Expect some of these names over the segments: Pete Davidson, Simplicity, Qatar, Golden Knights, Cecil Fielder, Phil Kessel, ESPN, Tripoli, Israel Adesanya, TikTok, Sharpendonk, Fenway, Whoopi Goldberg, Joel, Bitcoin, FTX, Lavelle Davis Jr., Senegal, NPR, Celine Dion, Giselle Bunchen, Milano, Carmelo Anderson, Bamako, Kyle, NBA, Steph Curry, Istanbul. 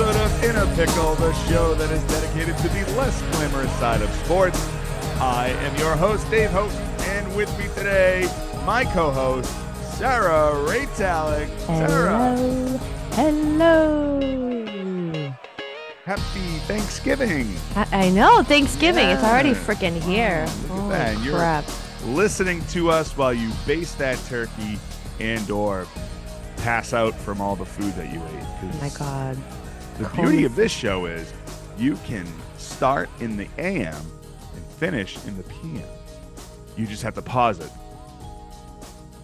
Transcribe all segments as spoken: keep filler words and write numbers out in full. episode of In a Pickle, the show that is dedicated to the less glamorous side of sports. I am your host, Dave Hope, and with me today, my co-host, Sarah Rytlewski. Sarah. Hello. Hello. Happy Thanksgiving. I, I know, Thanksgiving. Yeah. It's already freaking here. Oh, look at oh, that. Crap. You're listening to us while you baste that turkey and or pass out from all the food that you ate. Oh my God. The Cold. Beauty of this show is you can start in the A M and finish in the P M. You just have to pause it.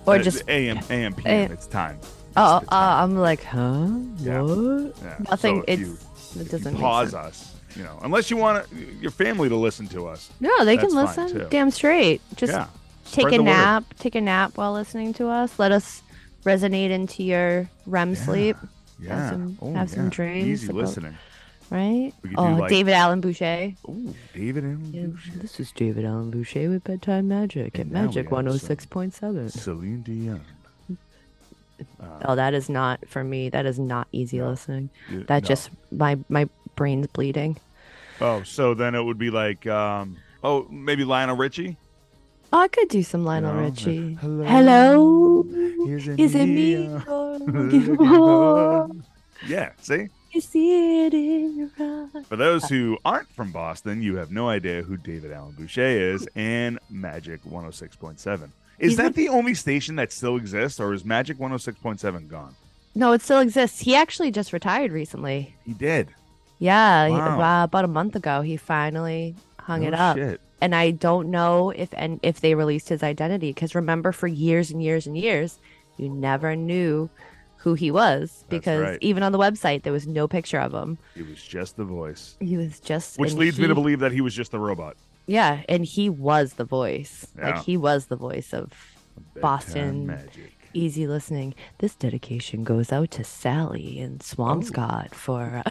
Or uh, just A M, A M, P M, it's time. It's oh, time. Uh, I'm like, huh? Yeah. What? Yeah. Nothing. So it's, you, it doesn't pause make sense. Us, you know, unless you want to, your family to listen to us. No, they can listen damn straight. Just yeah. take Spread a nap, word. take a nap while listening to us. Let us resonate into your R E M yeah. sleep. Yeah. Have some, oh, have yeah. some dreams. Easy about, listening. Right? Oh, like, David Allen Boucher. Oh, David Allen yeah, Boucher. This is David Allen Boucher with Bedtime Magic and at Magic one oh six point seven. Celine Dion. Uh, oh, that is not for me. That is not easy no, listening. It, that no. just, my my brain's bleeding. Oh, so then it would be like, um, oh, maybe Lionel Richie? Oh, I could do some Lionel Hello. Richie. Hello. Hello. Here's a Is it me? Yeah, see? You see it in your eyes. For those who aren't from Boston, you have no idea who David Allen Boucher is and Magic one oh six point seven. Is He's that like... the only station that still exists, or is Magic one oh six point seven gone? No, it still exists. He actually just retired recently. He did? Yeah, wow. he, uh, about a month ago, he finally hung no it up. Shit. And I don't know if and if they released his identity, because remember, for years and years and years, you never knew who he was, because right. even on the website, there was no picture of him. It was just the voice. He was just Which leads he, me to believe that he was just the robot. Yeah, and he was the voice. Yeah. Like, he was the voice of Bedtime Boston. Magic. Easy listening. This dedication goes out to Sally in Swampscott oh. for uh,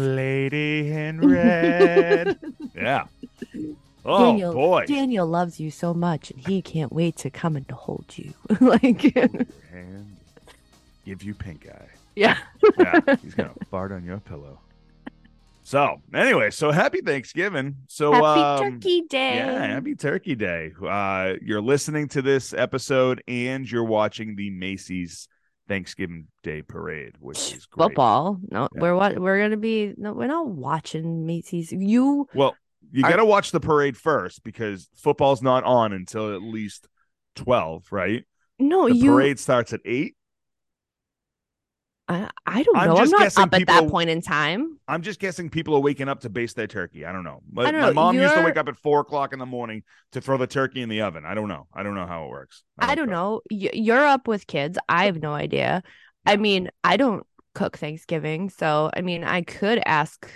Lady in Red. Yeah. Oh Daniel, boy. Daniel loves you so much, and he can't wait to come and hold you. Like and give you pink eye. Yeah. Yeah. He's gonna fart on your pillow. So anyway, so happy Thanksgiving. So happy um, Turkey Day. Yeah, happy Turkey Day. Uh, you're listening to this episode and you're watching the Macy's Thanksgiving Day parade, which is great. Football. No, yeah. we're what we're gonna be. No, we're not watching Macy's. You well, you are... gotta watch the parade first, because football's not on until at least twelve, right? No, the you... parade starts at eight. I, I don't know. I'm, I'm not up people, at that point in time. I'm just guessing people are waking up to baste their turkey. I don't know. My, don't know. my mom You're... used to wake up at four o'clock in the morning to throw the turkey in the oven. I don't know. I don't know how it works. I, I don't know. know. You're up with kids. I have no idea. I mean, I don't cook Thanksgiving. So, I mean, I could ask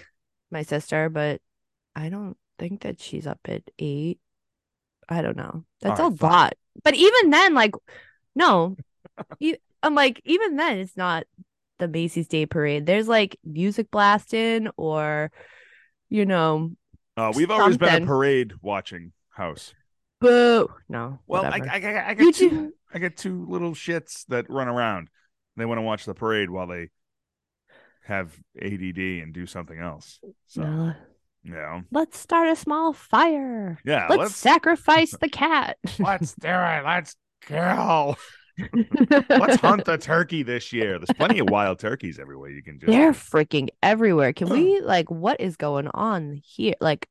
my sister, but I don't think that she's up at eight. I don't know. That's all right, a fine. lot. But even then, like, no. I'm like, even then, it's not the Macy's Day Parade. There's like music blasting, or you know, uh, we've something. always been a parade watching house. Boo! No. Well, I, I, I, I got you two. Do... I got two little shits that run around. They want to watch the parade while they have A D D and do something else. So, no. you know, let's start a small fire. Yeah, let's, let's... sacrifice the cat. Let's do it. Let's go. Let's hunt a turkey this year. There's plenty of wild turkeys everywhere. You can just they're freaking everywhere. Can we like what is going on here? Like,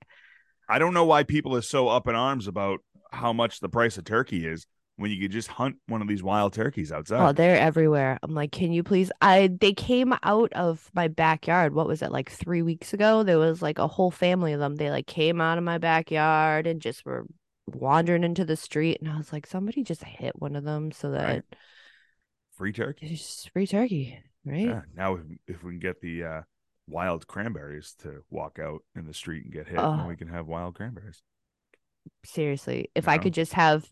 I don't know why people are so up in arms about how much the price of turkey is when you could just hunt one of these wild turkeys outside. Oh, they're everywhere. I'm like, can you please? I they came out of my backyard. What was it, like three weeks ago? There was like a whole family of them. They like came out of my backyard and just were wandering into the street, and I was like, somebody just hit one of them so that right. free turkey, free turkey, right? Yeah. Now, if, if we can get the uh, wild cranberries to walk out in the street and get hit, uh, and we can have wild cranberries. Seriously, if you I know? could just have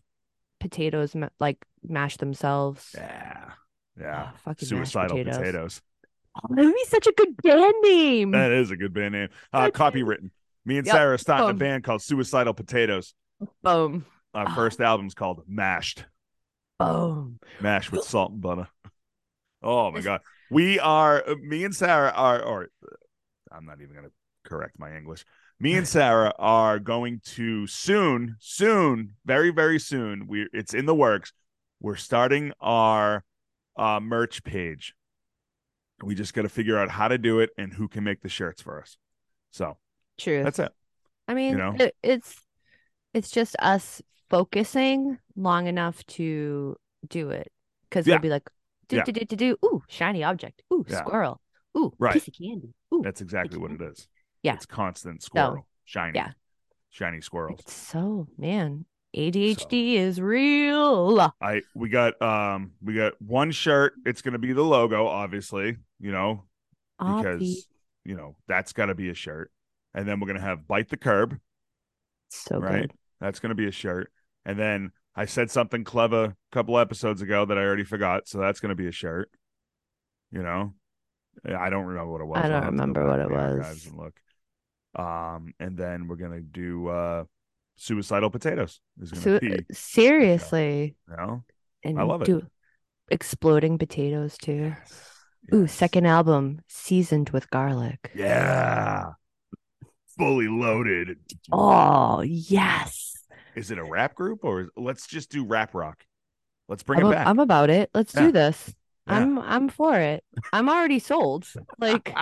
potatoes ma- like mash themselves, yeah, yeah, oh, fucking suicidal potatoes. potatoes. Oh, that would be such a good band name. That is a good band name. Uh, copywritten. Me and yep. Sarah started oh. a band called Suicidal Potatoes. Boom. Our oh. first album's called Mashed. Boom. Mashed with salt and butter. Oh my God. We are, me and Sarah are, or I'm not even going to correct my English. Me and Sarah are going to soon, soon, very, very soon. We it's in the works. We're starting our uh, merch page. We just got to figure out how to do it and who can make the shirts for us. So true. That's it. I mean, you know? it, it's it's just us focusing long enough to do it, because yeah. we'll be like, do, yeah. do, do, do, do. Ooh, shiny object. Ooh, yeah. squirrel. Ooh, right. piece of candy. Ooh, that's exactly what candy. It is. Yeah. It's constant squirrel. So, shiny. Yeah. Shiny squirrels. It's so, man, A D H D so, is real. I we got um we got one shirt. It's gonna be the logo, obviously, you know, because Obby. you know, that's gotta be a shirt. And then we're gonna have Bite the Curb. So right. Good. That's gonna be a shirt. And then I said something clever a couple episodes ago that I already forgot, so that's gonna be a shirt. You know? I don't remember what it was. I don't remember what it was. And look. Um, and then we're gonna do uh Suicidal Potatoes is gonna Su- be seriously. You know? And I love do it. Exploding potatoes too. Yes. Ooh, yes. Second album, seasoned with garlic. Yeah. Fully loaded. Oh yes. Is it a rap group or is, let's just do rap rock? Let's bring I'm it back. A, I'm about it. Let's yeah. do this. Yeah. I'm I'm for it. I'm already sold. Like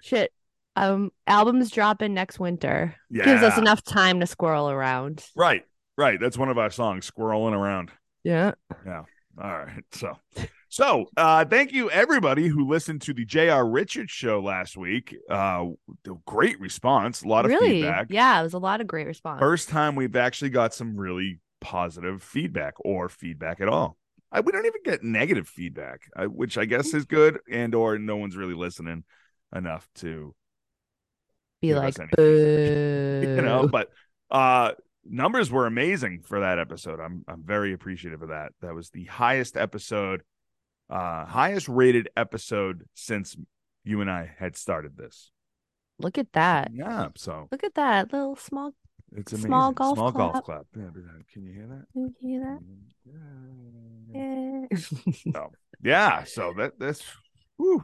shit. Um, albums dropping next winter. Yeah. Gives us enough time to squirrel around. Right, right. That's one of our songs, Squirreling Around. Yeah. Yeah. All right. So, so uh, thank you, everybody, who listened to the J R. Richards show last week. Uh, great response. A lot of really? feedback. Yeah, it was a lot of great response. First time we've actually got some really positive feedback or feedback at all. I, we don't even get negative feedback, I, which I guess is good, and or no one's really listening enough to be like, boo. You know, but uh, numbers were amazing for that episode. I'm I'm very appreciative of that. That was the highest episode, uh, highest rated episode since you and I had started this. Look at that. Yeah. So look at that little small. It's amazing. Small golf small clap. Golf clap. Yeah, can you hear that? Can you hear that? Yeah. Yeah. So, yeah. So that that's. Whew.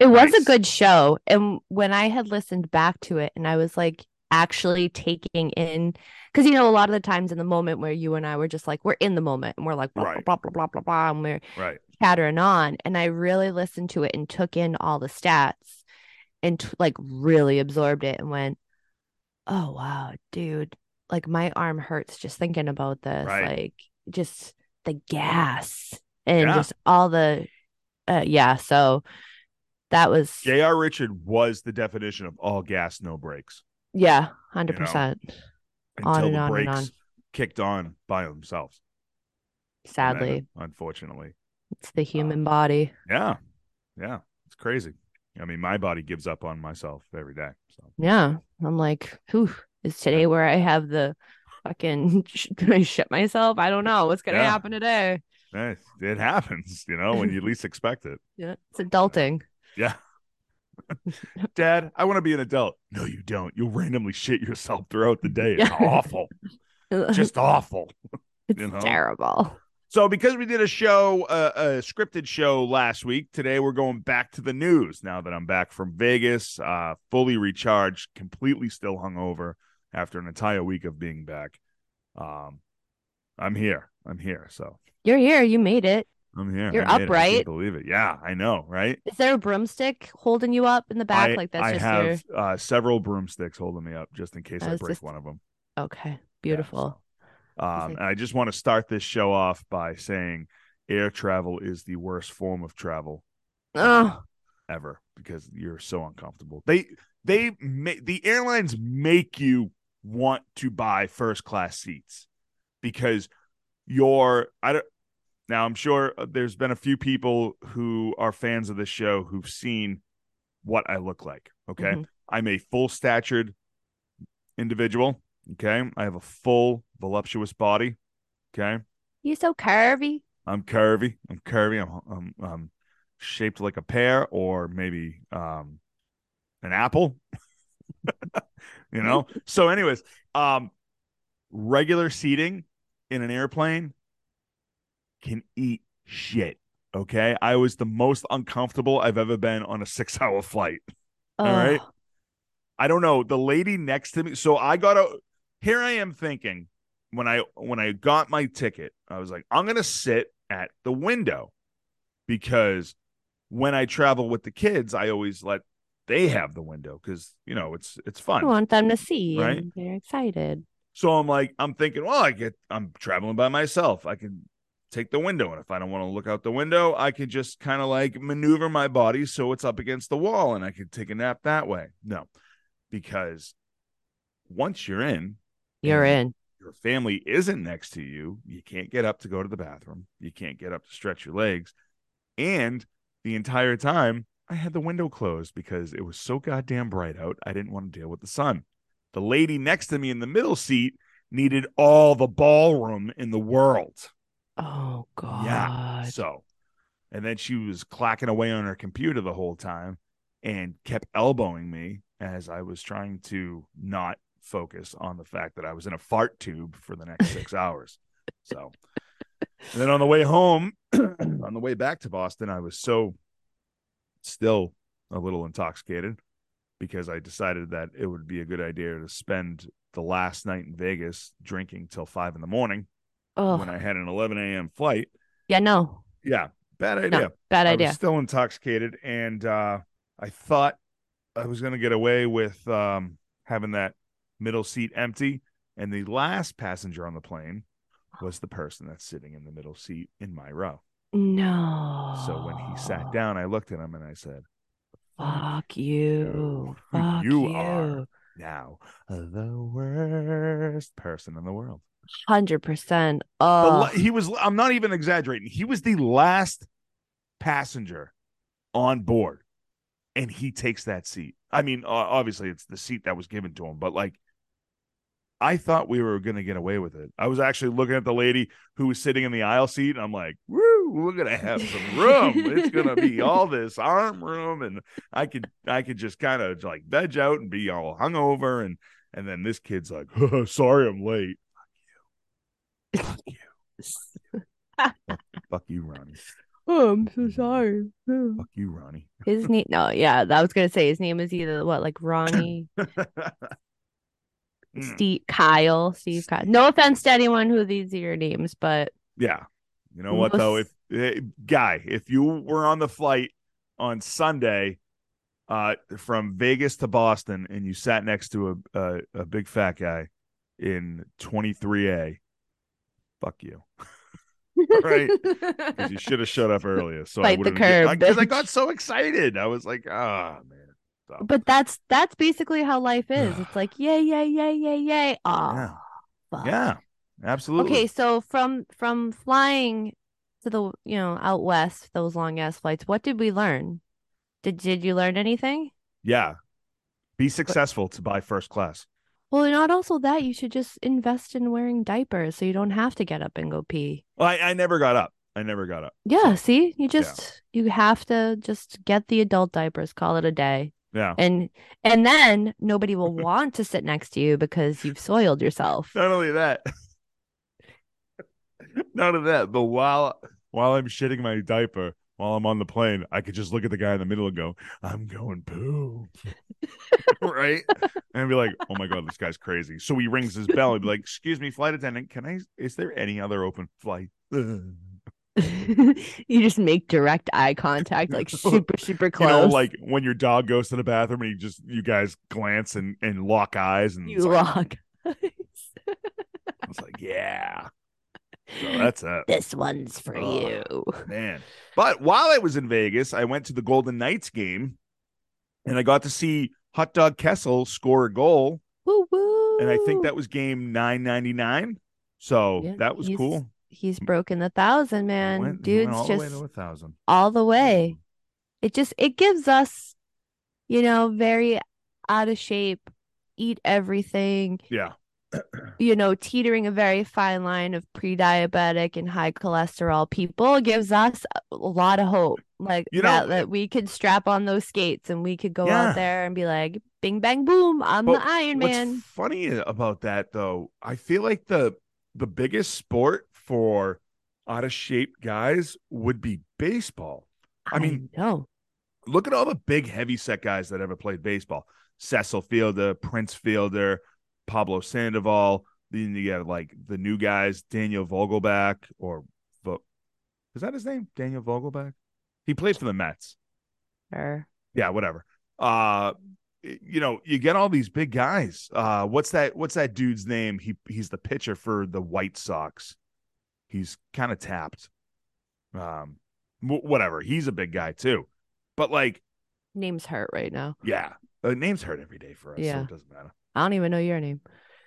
It was nice. A good show. And when I had listened back to it and I was like actually taking in, because, you know, a lot of the times in the moment where you and I were just like, we're in the moment and we're like, blah, right. blah, blah, blah, blah, blah, and we're right. chattering on. And I really listened to it and took in all the stats and t- like really absorbed it and went, oh, wow, dude, like my arm hurts just thinking about this, right. like just the gas and yeah. just all the. Uh, yeah. So. That was J R. Richard was the definition of all gas, no brakes. Yeah, hundred you know? percent. On and the on brakes and on. Kicked on by themselves. Sadly, then, unfortunately, it's the human um, body. Yeah, yeah, it's crazy. I mean, my body gives up on myself every day. So. Yeah, I'm like, whew, is today where I have the fucking can I shit myself? I don't know what's gonna yeah. happen today. It happens, you know, when you least expect it. Yeah, it's adulting. Yeah. Dad, I want to be an adult. No, you don't. You'll randomly shit yourself throughout the day. It's yeah. awful. Just awful. It's you know? terrible. So because we did a show, uh, a scripted show last week, today we're going back to the news. Now that I'm back from Vegas, uh, fully recharged, completely still hungover after an entire week of being back. Um, I'm here. I'm here. So you're here. You made it. I'm here. You're up, right? I can't believe it. Yeah, I know, right? Is there a broomstick holding you up in the back? I, like that's I just have your... uh, several broomsticks holding me up just in case I, I break just... one of them. Okay, beautiful. Yeah, so. um, like... I just want to start this show off by saying air travel is the worst form of travel oh. ever because you're so uncomfortable. They they ma- the airlines make you want to buy first class seats because you're I don't. Now, I'm sure there's been a few people who are fans of this show who've seen what I look like, okay? Mm-hmm. I'm a full-statured individual, okay? I have a full, voluptuous body, okay? You're so curvy. I'm curvy. I'm curvy. I'm, I'm, I'm shaped like a pear or maybe um, an apple, you know? So anyways, um, regular seating in an airplane can eat shit. Okay. I was the most uncomfortable I've ever been on a six hour flight. Oh. All right. I don't know. The lady next to me. So I got a, here I am thinking when I, when I got my ticket, I was like, I'm going to sit at the window because when I travel with the kids, I always let they have the window. Cause you know, it's, it's fun. I want them to see. Right? And they're excited. So I'm like, I'm thinking, well, I get, I'm traveling by myself. I can take the window. And if I don't want to look out the window, I could just kind of like maneuver my body so it's up against the wall and I could take a nap that way. No, because once you're in, you're in. Your family isn't next to you. You can't get up to go to the bathroom. You can't get up to stretch your legs. And the entire time I had the window closed because it was so goddamn bright out. I didn't want to deal with the sun. The lady next to me in the middle seat needed all the ballroom in the world. Oh, God. Yeah. So, and then she was clacking away on her computer the whole time and kept elbowing me as I was trying to not focus on the fact that I was in a fart tube for the next six hours. So, and then on the way home, on the way back to Boston, I was so still a little intoxicated because I decided that it would be a good idea to spend the last night in Vegas drinking till five in the morning. Oh. When I had an eleven a.m. flight. Yeah, no. Yeah, bad idea. No, bad idea. I was still intoxicated, and uh, I thought I was going to get away with um, having that middle seat empty, and the last passenger on the plane was the person that's sitting in the middle seat in my row. No. So when he sat down, I looked at him, and I said, fuck you. Fuck you. You are now the worst person in the world. one hundred percent. Oh, he was, I'm not even exaggerating. He was the last passenger on board, and he takes that seat. I mean, obviously it's the seat that was given to him, but like, I thought we were going to get away with it. I was actually looking at the lady who was sitting in the aisle seat, and I'm like, woo, we're going to have some room. It's going to be all this arm room. And I could, I could just kind of like veg out and be all hungover. And, and then this kid's like, oh, sorry, I'm late. Fuck you. Fuck you. Fuck you, Ronnie. Oh, I'm so sorry. Oh. Fuck you, Ronnie. His name? No, yeah, I was gonna say his name is either what, like Ronnie, Steve, Kyle, Steve, Kyle. No offense to anyone who these are your names, but yeah, you know what most... though, if eh, guy, if you were on the flight on Sunday, uh, from Vegas to Boston, and you sat next to a a, a big fat guy in twenty-three A. Fuck you. Right? Because you should have shut up earlier. So Light I would have because I, I got so excited. I was like, ah, oh, man. Stop. But that's that's basically how life is. It's like, yay, yay, yay, yay, yay. Oh, yeah. Fuck. Yeah, absolutely. Okay, so from from flying to the you know out west, those long ass flights, what did we learn? Did did you learn anything? Yeah. Be successful but- to buy first class. Well, not also that you should just invest in wearing diapers so you don't have to get up and go pee. Well, I, I never got up. I never got up. Yeah. See, you just yeah. you have to just get the adult diapers, call it a day. Yeah. And and then nobody will want to sit next to you because you've soiled yourself. Not only that. None of that. But while while I'm shitting my diaper, while I'm on the plane, I could just look at the guy in the middle and go, I'm going poop. Right? And I'd be like, oh my God, this guy's crazy. So he rings his bell and be like, excuse me, flight attendant, can I, is there any other open flight? You just make direct eye contact, like super, super close. You know, like when your dog goes to the bathroom and you just, you guys glance and, and lock eyes. And you lock like, eyes. I was like, yeah. So that's it. This one's for oh, you. Man. But while I was in Vegas, I went to the Golden Knights game and I got to see Hot Dog Kessel score a goal. Woo woo. And I think that was game nine ninety-nine. So yeah, that was he's, cool. He's broken the thousand, man. Went, Dude's all just the way to a thousand. All the way. It just it gives us, you know, very out of shape, eat everything. Yeah. You know, teetering a very fine line of pre-diabetic and high cholesterol people gives us a lot of hope, like you know, that, that we could strap on those skates and we could go yeah. out there and be like, bing, bang, boom, I'm but the Iron Man. What's funny about that, though, I feel like the the biggest sport for out of shape guys would be baseball. I, I mean, no. Look at all the big heavy set guys that ever played baseball. Cecil Fielder, Prince Fielder, Pablo Sandoval. Then you got like the new guys, Daniel Vogelbach, or Vo- is that his name? Daniel Vogelbach? He plays for the Mets. Sure. Yeah, whatever. Uh, you know, you get all these big guys. Uh, what's that? What's that dude's name? He he's the pitcher for the White Sox. He's kind of tapped. Um, w- whatever. He's a big guy too, but like, names hurt right now. Yeah, uh, names hurt every day for us. Yeah, so it doesn't matter. I don't even know your name.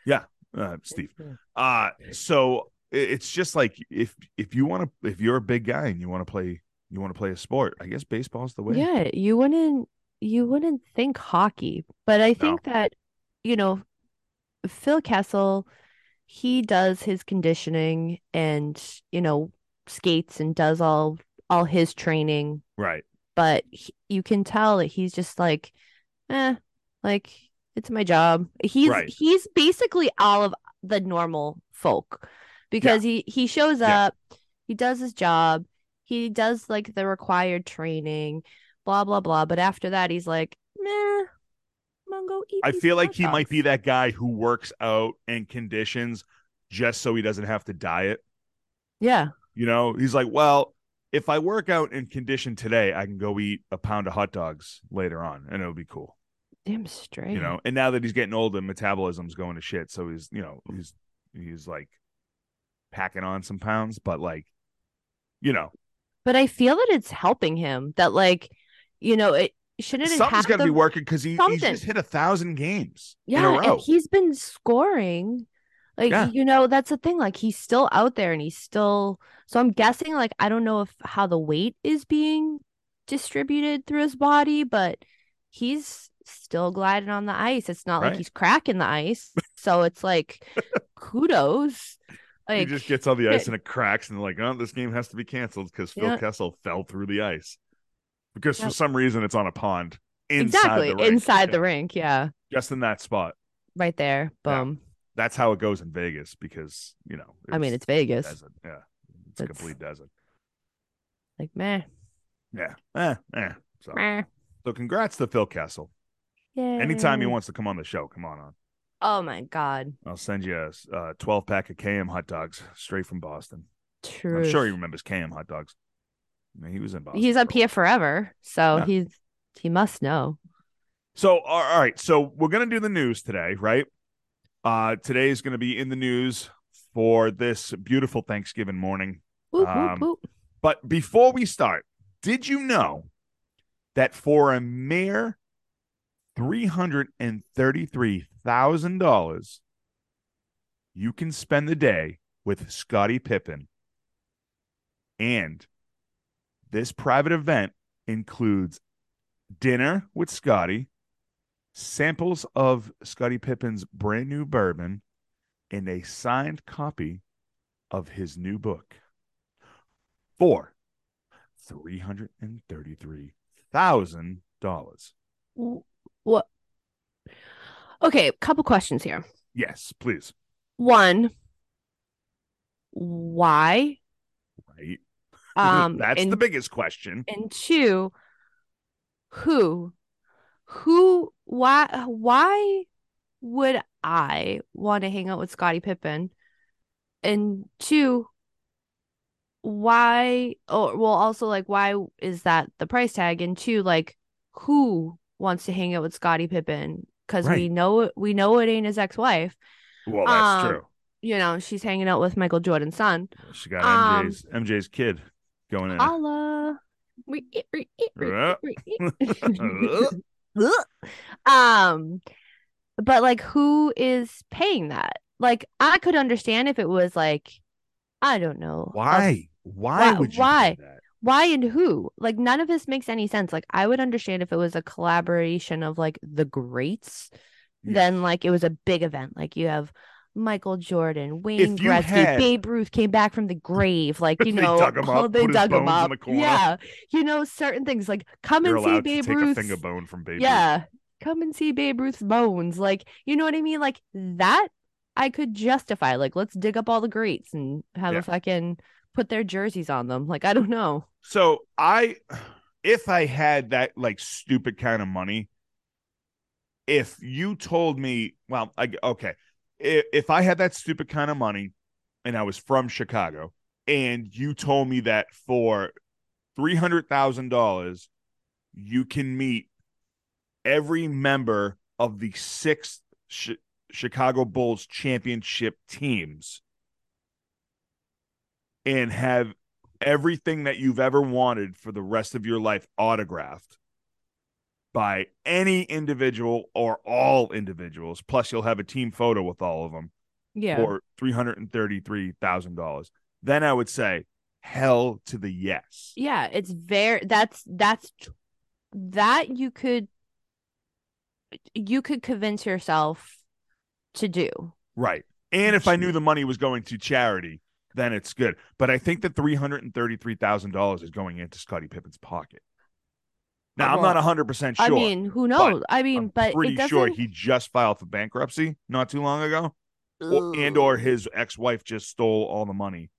Yeah. Uh, Steve. Uh, so it's just like if if you want to, if you're a big guy and you want to play, you want to play a sport. I guess baseball's the way. Yeah, you wouldn't you wouldn't think hockey, but I think no. that you know Phil Kessel, he does his conditioning and you know skates and does all all his training. Right. But he, you can tell that he's just like, eh, like. It's my job. He's right. he's basically all of the normal folk because yeah. he, he shows up, yeah. he does his job, he does like the required training, blah, blah, blah. But after that, he's like, meh, Mungo, eat I feel like he dogs. might be that guy who works out and conditions just so he doesn't have to diet. Yeah. You know, he's like, well, if I work out and condition today, I can go eat a pound of hot dogs later on and it'll be cool. Damn straight. You know, and now that he's getting older, metabolism's going to shit. So he's, you know, he's he's like packing on some pounds, but like, you know. But I feel that it's helping him. That like, you know, it shouldn't. Something's got to be working because he, he's just hit a thousand games. Yeah, in a row. And he's been scoring. Like yeah. you know, that's the thing. Like he's still out there, and he's still. So I'm guessing, like, I don't know if how the weight is being distributed through his body, but he's. Still gliding on the ice. It's not right. like he's cracking the ice. So it's like kudos. Like, he just gets on the ice and it cracks, and they're like, oh, this game has to be canceled because Phil yeah. Kessel fell through the ice. Because yeah. for some reason it's on a pond. Inside exactly. The rink. Inside yeah. the rink. Yeah. Just in that spot. Right there. Boom. Yeah. That's how it goes in Vegas because, you know. I mean, it's Vegas. Desert. Yeah. It's That's... a complete desert. Like, meh. Yeah. Eh, eh. So. Meh. So congrats to Phil Kessel. Yay. Anytime he wants to come on the show, come on on. Oh, my God. I'll send you a uh, twelve-pack of K M hot dogs straight from Boston. True. I'm sure he remembers K M hot dogs. I mean, he was in Boston. He's up here forever, so yeah. he's he must know. So, all right. So, we're going to do the news today, right? Uh, today is going to be in the news for this beautiful Thanksgiving morning. Ooh, um, ooh, ooh. But before we start, did you know that for a mere three hundred thirty-three thousand dollars you can spend the day with Scottie Pippen. And this private event includes dinner with Scottie, samples of Scottie Pippen's brand new bourbon, and a signed copy of his new book for three hundred thirty-three thousand dollars. What? Okay, a couple questions here. Yes, please. One, why? Right. Um, That's and, the biggest question. And two, who? Who? Why? Why would I want to hang out with Scottie Pippen? And two, why? Or well, also like, why is that the price tag? And two, like, who wants to hang out with Scottie Pippen because right. we know we know it ain't his ex-wife. Well, that's um, true. You know, she's hanging out with Michael Jordan's son. She got um, M J's M J's kid going in. Holla. um, but like, who is paying that? Like, I could understand if it was like, I don't know why. Why, why would you why? do that? Why and who? Like, none of this makes any sense. Like, I would understand if it was a collaboration of, like, the greats. Yes. Then, like, it was a big event. Like, you have Michael Jordan, Wayne Gretzky, had... Babe Ruth came back from the grave. Like, you know, they dug him up. They dug him up. Yeah. You know, certain things. Like, come You're and see Babe Ruth. Take a finger bone from Babe yeah. Ruth. Come and see Babe Ruth's bones. Like, you know what I mean? Like, that I could justify. Like, let's dig up all the greats and have yeah. a fucking put their jerseys on them. Like, I don't know. So I, if I had that like stupid kind of money, if you told me, well, I, okay, if, if I had that stupid kind of money and I was from Chicago and you told me that for three hundred thousand dollars, you can meet every member of the sixth sh- Chicago Bulls championship teams and have everything that you've ever wanted for the rest of your life autographed by any individual or all individuals. Plus, you'll have a team photo with all of them. Yeah. Or three hundred thirty-three thousand dollars. Then I would say, hell to the yes. Yeah, it's very, that's, that's, that you could, you could convince yourself to do. Right. And if I knew the money was going to charity, then it's good. But I think that three hundred thirty-three thousand dollars is going into Scottie Pippen's pocket. Now, well, I'm not one hundred percent sure. I mean, who knows? I mean, I'm but pretty it sure he just filed for bankruptcy not too long ago. Ooh. And or his ex-wife just stole all the money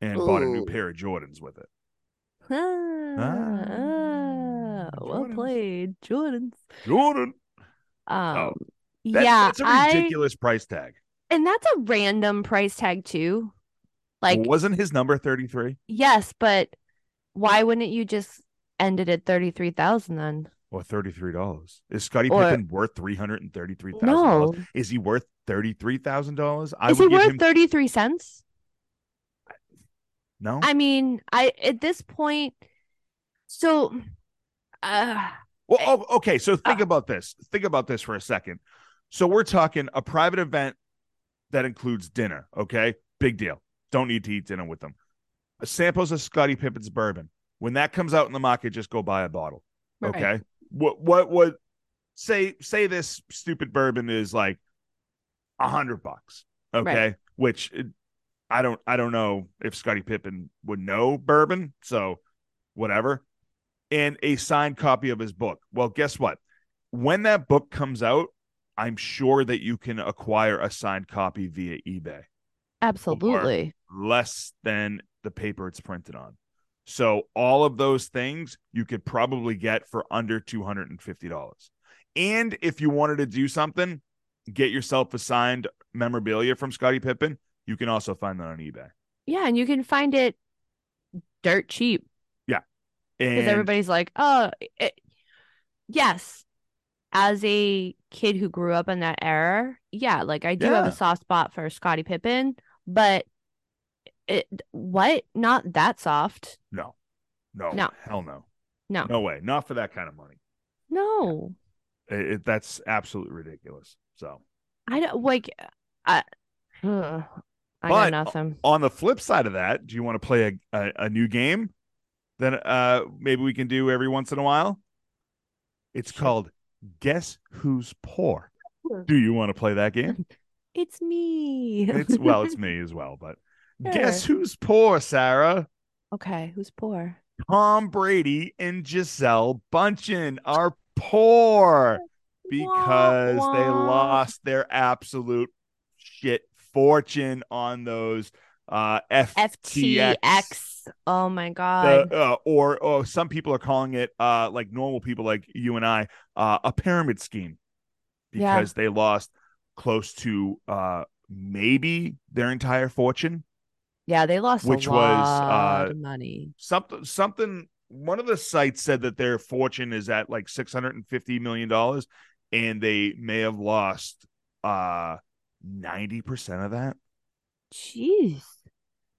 and Ooh. Bought a new pair of Jordans with it. Ah, ah, ah, well played, Jordans. Jordan. Um, oh, that's, yeah, that's a ridiculous I, price tag. And that's a random price tag, too. Like, wasn't his number thirty-three? Yes, but why wouldn't you just end it at thirty-three thousand dollars then? Or thirty-three dollars. Is Scottie or, Pippen worth three hundred thirty-three thousand dollars? No. Is he worth thirty-three thousand dollars? I Is would he give worth him... thirty-three cents? No. I mean, I at this point, so. Uh, well, oh, okay. So think uh, about this. Think about this for a second. So we're talking a private event that includes dinner. Okay, big deal. Don't need to eat dinner with them. A samples of Scottie Pippen's bourbon. When that comes out in the market, just go buy a bottle. Okay. Right. What? What? What? Say say this stupid bourbon is like a hundred bucks. Okay, right. Which. I don't I don't know if Scottie Pippen would know bourbon, so whatever. And a signed copy of his book. Well, guess what? When that book comes out, I'm sure that you can acquire a signed copy via eBay. Absolutely. Less than the paper it's printed on. So all of those things you could probably get for under two hundred fifty dollars. And if you wanted to do something, get yourself a signed memorabilia from Scottie Pippen. You can also find that on eBay. Yeah, and you can find it dirt cheap. Yeah. Because everybody's like, oh, it... yes. As a kid who grew up in that era, yeah, like I do yeah. have a soft spot for Scottie Pippen, but it, what? Not that soft. No. No. No. Hell no. No. No way. Not for that kind of money. No. Yeah. It, it, that's absolutely ridiculous. So. I don't, like, I... Ugh. I but got nothing. On the flip side of that, do you want to play a, a, a new game that uh, maybe we can do every once in a while? It's called Guess Who's Poor. Do you want to play that game? It's me. It's well, it's me as well, but sure. Guess Who's Poor, Sarah? Okay, who's poor? Tom Brady and Giselle Bunchen are poor because wah, wah. They lost their absolute shit fortune on those uh, F T X. F T X. Oh my god! The, uh, or, or some people are calling it uh, like normal people like you and I, uh, a pyramid scheme, because yeah. they lost close to uh, maybe their entire fortune. Yeah, they lost which a lot was uh, of money. Something, something. One of the sites said that their fortune is at like six hundred and fifty million dollars, and they may have lost. Uh, ninety percent of that. Jeez.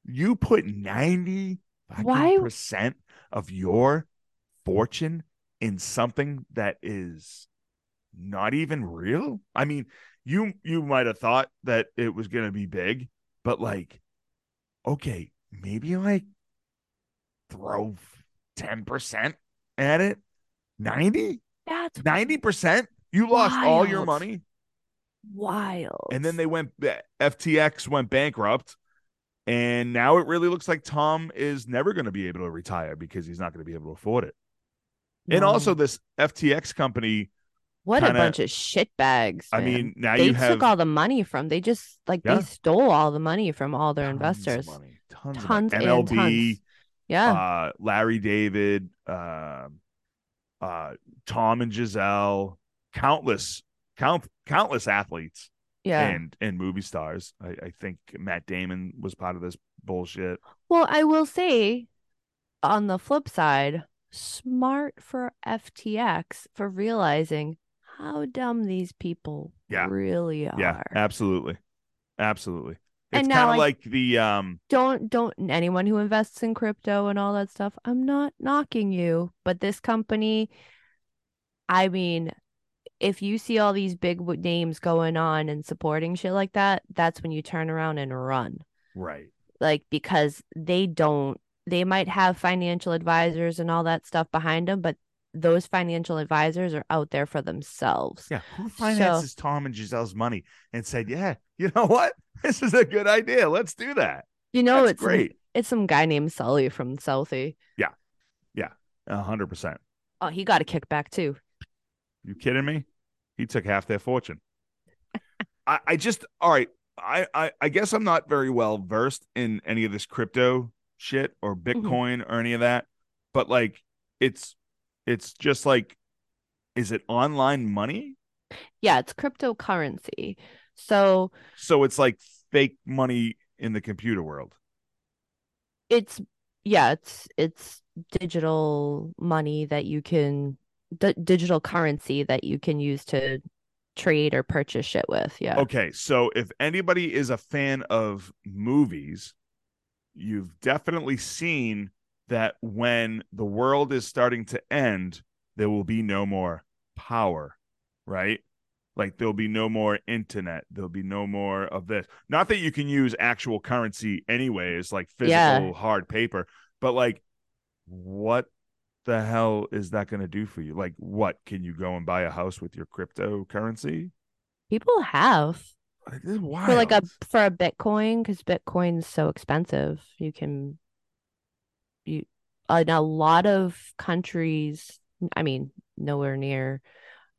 You put ninety percent of your fortune in something that is not even real? I mean, you you might have thought that it was going to be big, but like, okay, maybe like throw ten percent at it. ninety? That's ninety percent? You lost wild. All your money? Wild. And then they went F T X went bankrupt, and now it really looks like Tom is never going to be able to retire because he's not going to be able to afford it. No. And also this F T X company, what kinda, a bunch of shit bags. I mean, now they you have, took all the money from. They just like yeah. they stole all the money from all their tons investors. Of money, tons, tons of M L B, tons. Yeah, uh, Larry David, uh, uh, Tom and Giselle, countless, count, countless athletes, yeah, and and movie stars. I, I think Matt Damon was part of this bullshit. Well, I will say, on the flip side, smart for F T X for realizing how dumb these people yeah. really are. Yeah, absolutely, absolutely. It's kind of like, like the um don't don't anyone who invests in crypto and all that stuff, I'm not knocking you, but this company, I mean, if you see all these big names going on and supporting shit like that, that's when you turn around and run. Right. Like, because they don't they might have financial advisors and all that stuff behind them, but those financial advisors are out there for themselves. Yeah. Who finances so, Tom and Giselle's money and said, yeah, you know what? This is a good idea. Let's do that. You know, That's it's great. Some, it's some guy named Sully from Southie. Yeah. Yeah. A hundred percent. Oh, he got a kickback too. You kidding me? He took half their fortune. I, I just, all right. I, I, I guess I'm not very well versed in any of this crypto shit or Bitcoin mm-hmm. or any of that, but like it's, It's just like, is it online money? Yeah, it's cryptocurrency. So So it's like fake money in the computer world. It's yeah, it's it's digital money that you can d- digital currency that you can use to trade or purchase shit with. Yeah. Okay, so if anybody is a fan of movies, you've definitely seen that when the world is starting to end, there will be no more power, right? Like, there'll be no more internet. There'll be no more of this. Not that you can use actual currency anyways, like physical yeah. hard paper, but like, what the hell is that going to do for you? Like, what? Can you go and buy a house with your cryptocurrency? People have. This is wild. For like a, for a Bitcoin, because Bitcoin's so expensive. You can... You, in a lot of countries, I mean, nowhere near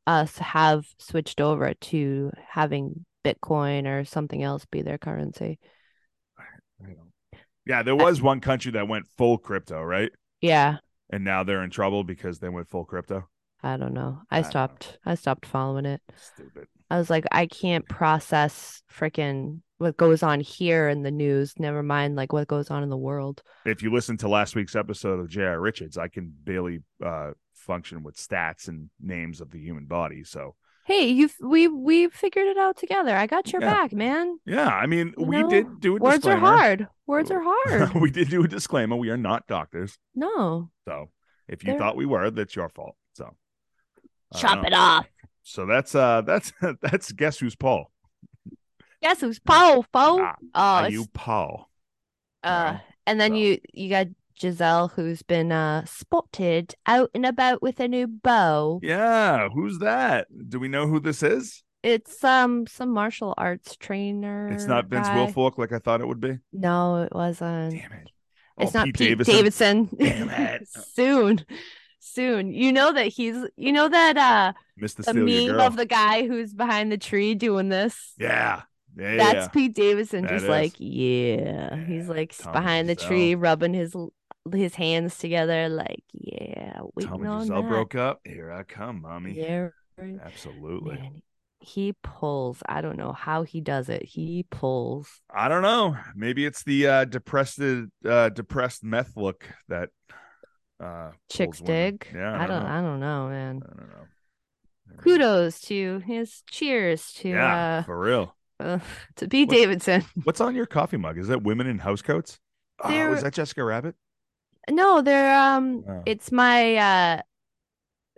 us, have switched over to having Bitcoin or something else be their currency. Yeah, there was I, one country that went full crypto, right? Yeah. And now they're in trouble because they went full crypto. I don't know. I, I stopped. Know. I stopped following it. Stupid. I was like, I can't process freaking what goes on here in the news, never mind like what goes on in the world. If you listen to last week's episode of J R. Richards, I can barely uh, function with stats and names of the human body. So hey, you we we figured it out together. I got your yeah. back, man. Yeah, I mean, you we know, did do a words disclaimer. Words are hard. Words are hard. We did do a disclaimer. We are not doctors. No. So if you They're... thought we were, that's your fault. So chop it off. So that's uh that's that's guess who's Paul. Yes, it was Paul. Paul. Ah, oh, are you Paul? Uh, no, and then so. you you got Giselle, who's been uh, spotted out and about with a new bow. Yeah, who's that? Do we know who this is? It's um some martial arts trainer. It's not Vince guy. Wilfork, like I thought it would be. No, it wasn't. Damn it! Oh, it's not Pete, Pete Davidson. Davidson. Damn it! Soon. Soon, you know that he's, you know that uh, the meme of the guy who's behind the tree doing this. Yeah. Yeah, that's yeah. Pete Davidson, that just is. Like, yeah, yeah, he's like Tom behind the Giselle. Tree, rubbing his his hands together, like, yeah. Tom and Giselle that. Broke up. Here I come, mommy. Yeah, absolutely. Man, he pulls. I don't know how he does it. He pulls. I don't know. Maybe it's the uh, depressed, uh, depressed meth look that uh, chicks dig. Yeah, I, I don't. Know. I don't know, man. I don't know. Maybe. Kudos to his. Cheers to. Yeah, uh, for real. Uh, to Pete Davidson. What's on your coffee mug? Is that women in housecoats? Oh, is that Jessica Rabbit? No, they're um oh. it's my uh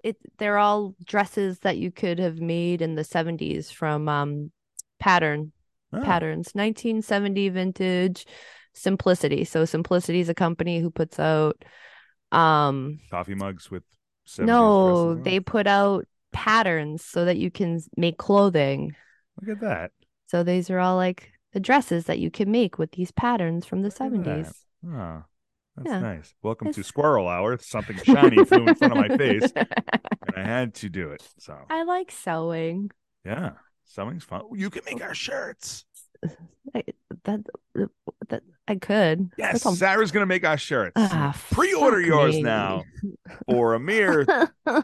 it they're all dresses that you could have made in the seventies from um pattern oh. patterns. nineteen seventy vintage Simplicity. So Simplicity is a company who puts out um coffee mugs with seventies No, dresses. They put out patterns so that you can make clothing. Look at that. So these are all like the dresses that you can make with these patterns from the seventies. That. Oh, that's yeah. nice. Welcome it's... to Squirrel Hour. Something shiny flew in front of my face, and I had to do it. So I like sewing. Yeah, sewing's fun. You can make our shirts. that that I could. Yes, all... Sarah's gonna make our shirts. Ah, pre-order yours me. now for a mere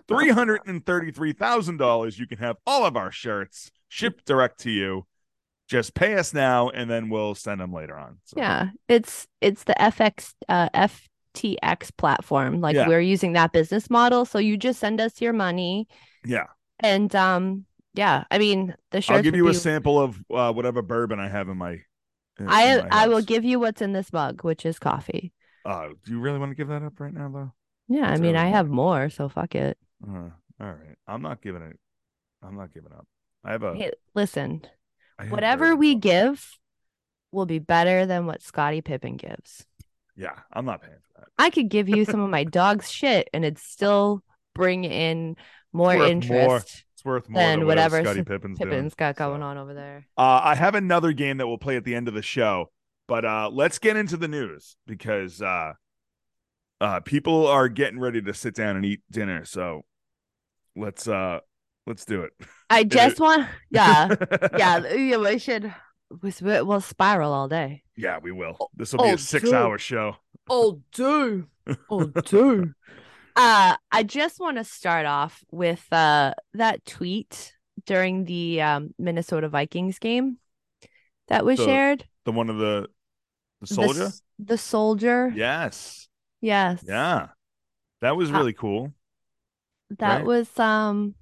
three hundred and thirty-three thousand dollars. You can have all of our shirts shipped direct to you. Just pay us now, and then we'll send them later on. So. Yeah, it's it's the F X uh, F T X platform. Like yeah. we're using that business model, so you just send us your money. Yeah, and um, yeah, I mean the shirts. I'll give you be... a sample of uh, whatever bourbon I have in my. In, I in my I will give you what's in this mug, which is coffee. Uh, do you really want to give that up right now, though? Yeah, That's I mean I have more, so fuck it. Uh, all right, I'm not giving it. I'm not giving up. I have a. Hey, listen. Whatever we give will be better than what Scottie Pippen gives. Yeah, I'm not paying for that. I could give you some of my dog's shit, and it'd still bring in more it's interest. More, it's worth more than, than whatever, whatever Scottie Pippen's, Pippen's doing, got going so. on over there. Uh, I have another game that we'll play at the end of the show, but uh, let's get into the news because uh, uh, people are getting ready to sit down and eat dinner. So let's. Uh, Let's do it. I just want, yeah, yeah, yeah. We should, we'll spiral all day. Yeah, we will. This will be a six-hour show. Oh, do, oh, do. Uh, I just want to start off with uh that tweet during the um, Minnesota Vikings game that was the, shared. The one of the the soldier. The, the soldier. Yes. Yes. Yeah, that was really uh, cool. That right? was um.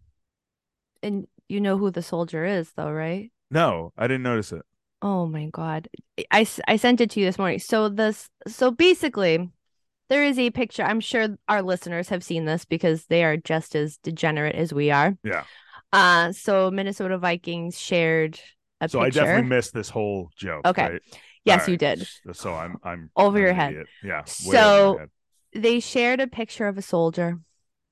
And you know who the soldier is, though, right? No, I didn't notice it. Oh, my God. I, I sent it to you this morning. So this so basically, there is a picture. I'm sure our listeners have seen this because they are just as degenerate as we are. Yeah. Uh, so Minnesota Vikings shared a so picture. So I definitely missed this whole joke. Okay. Right? Yes, right. You did. So I'm I'm over I'm your head. Idiot. Yeah. So over head. They shared a picture of a soldier.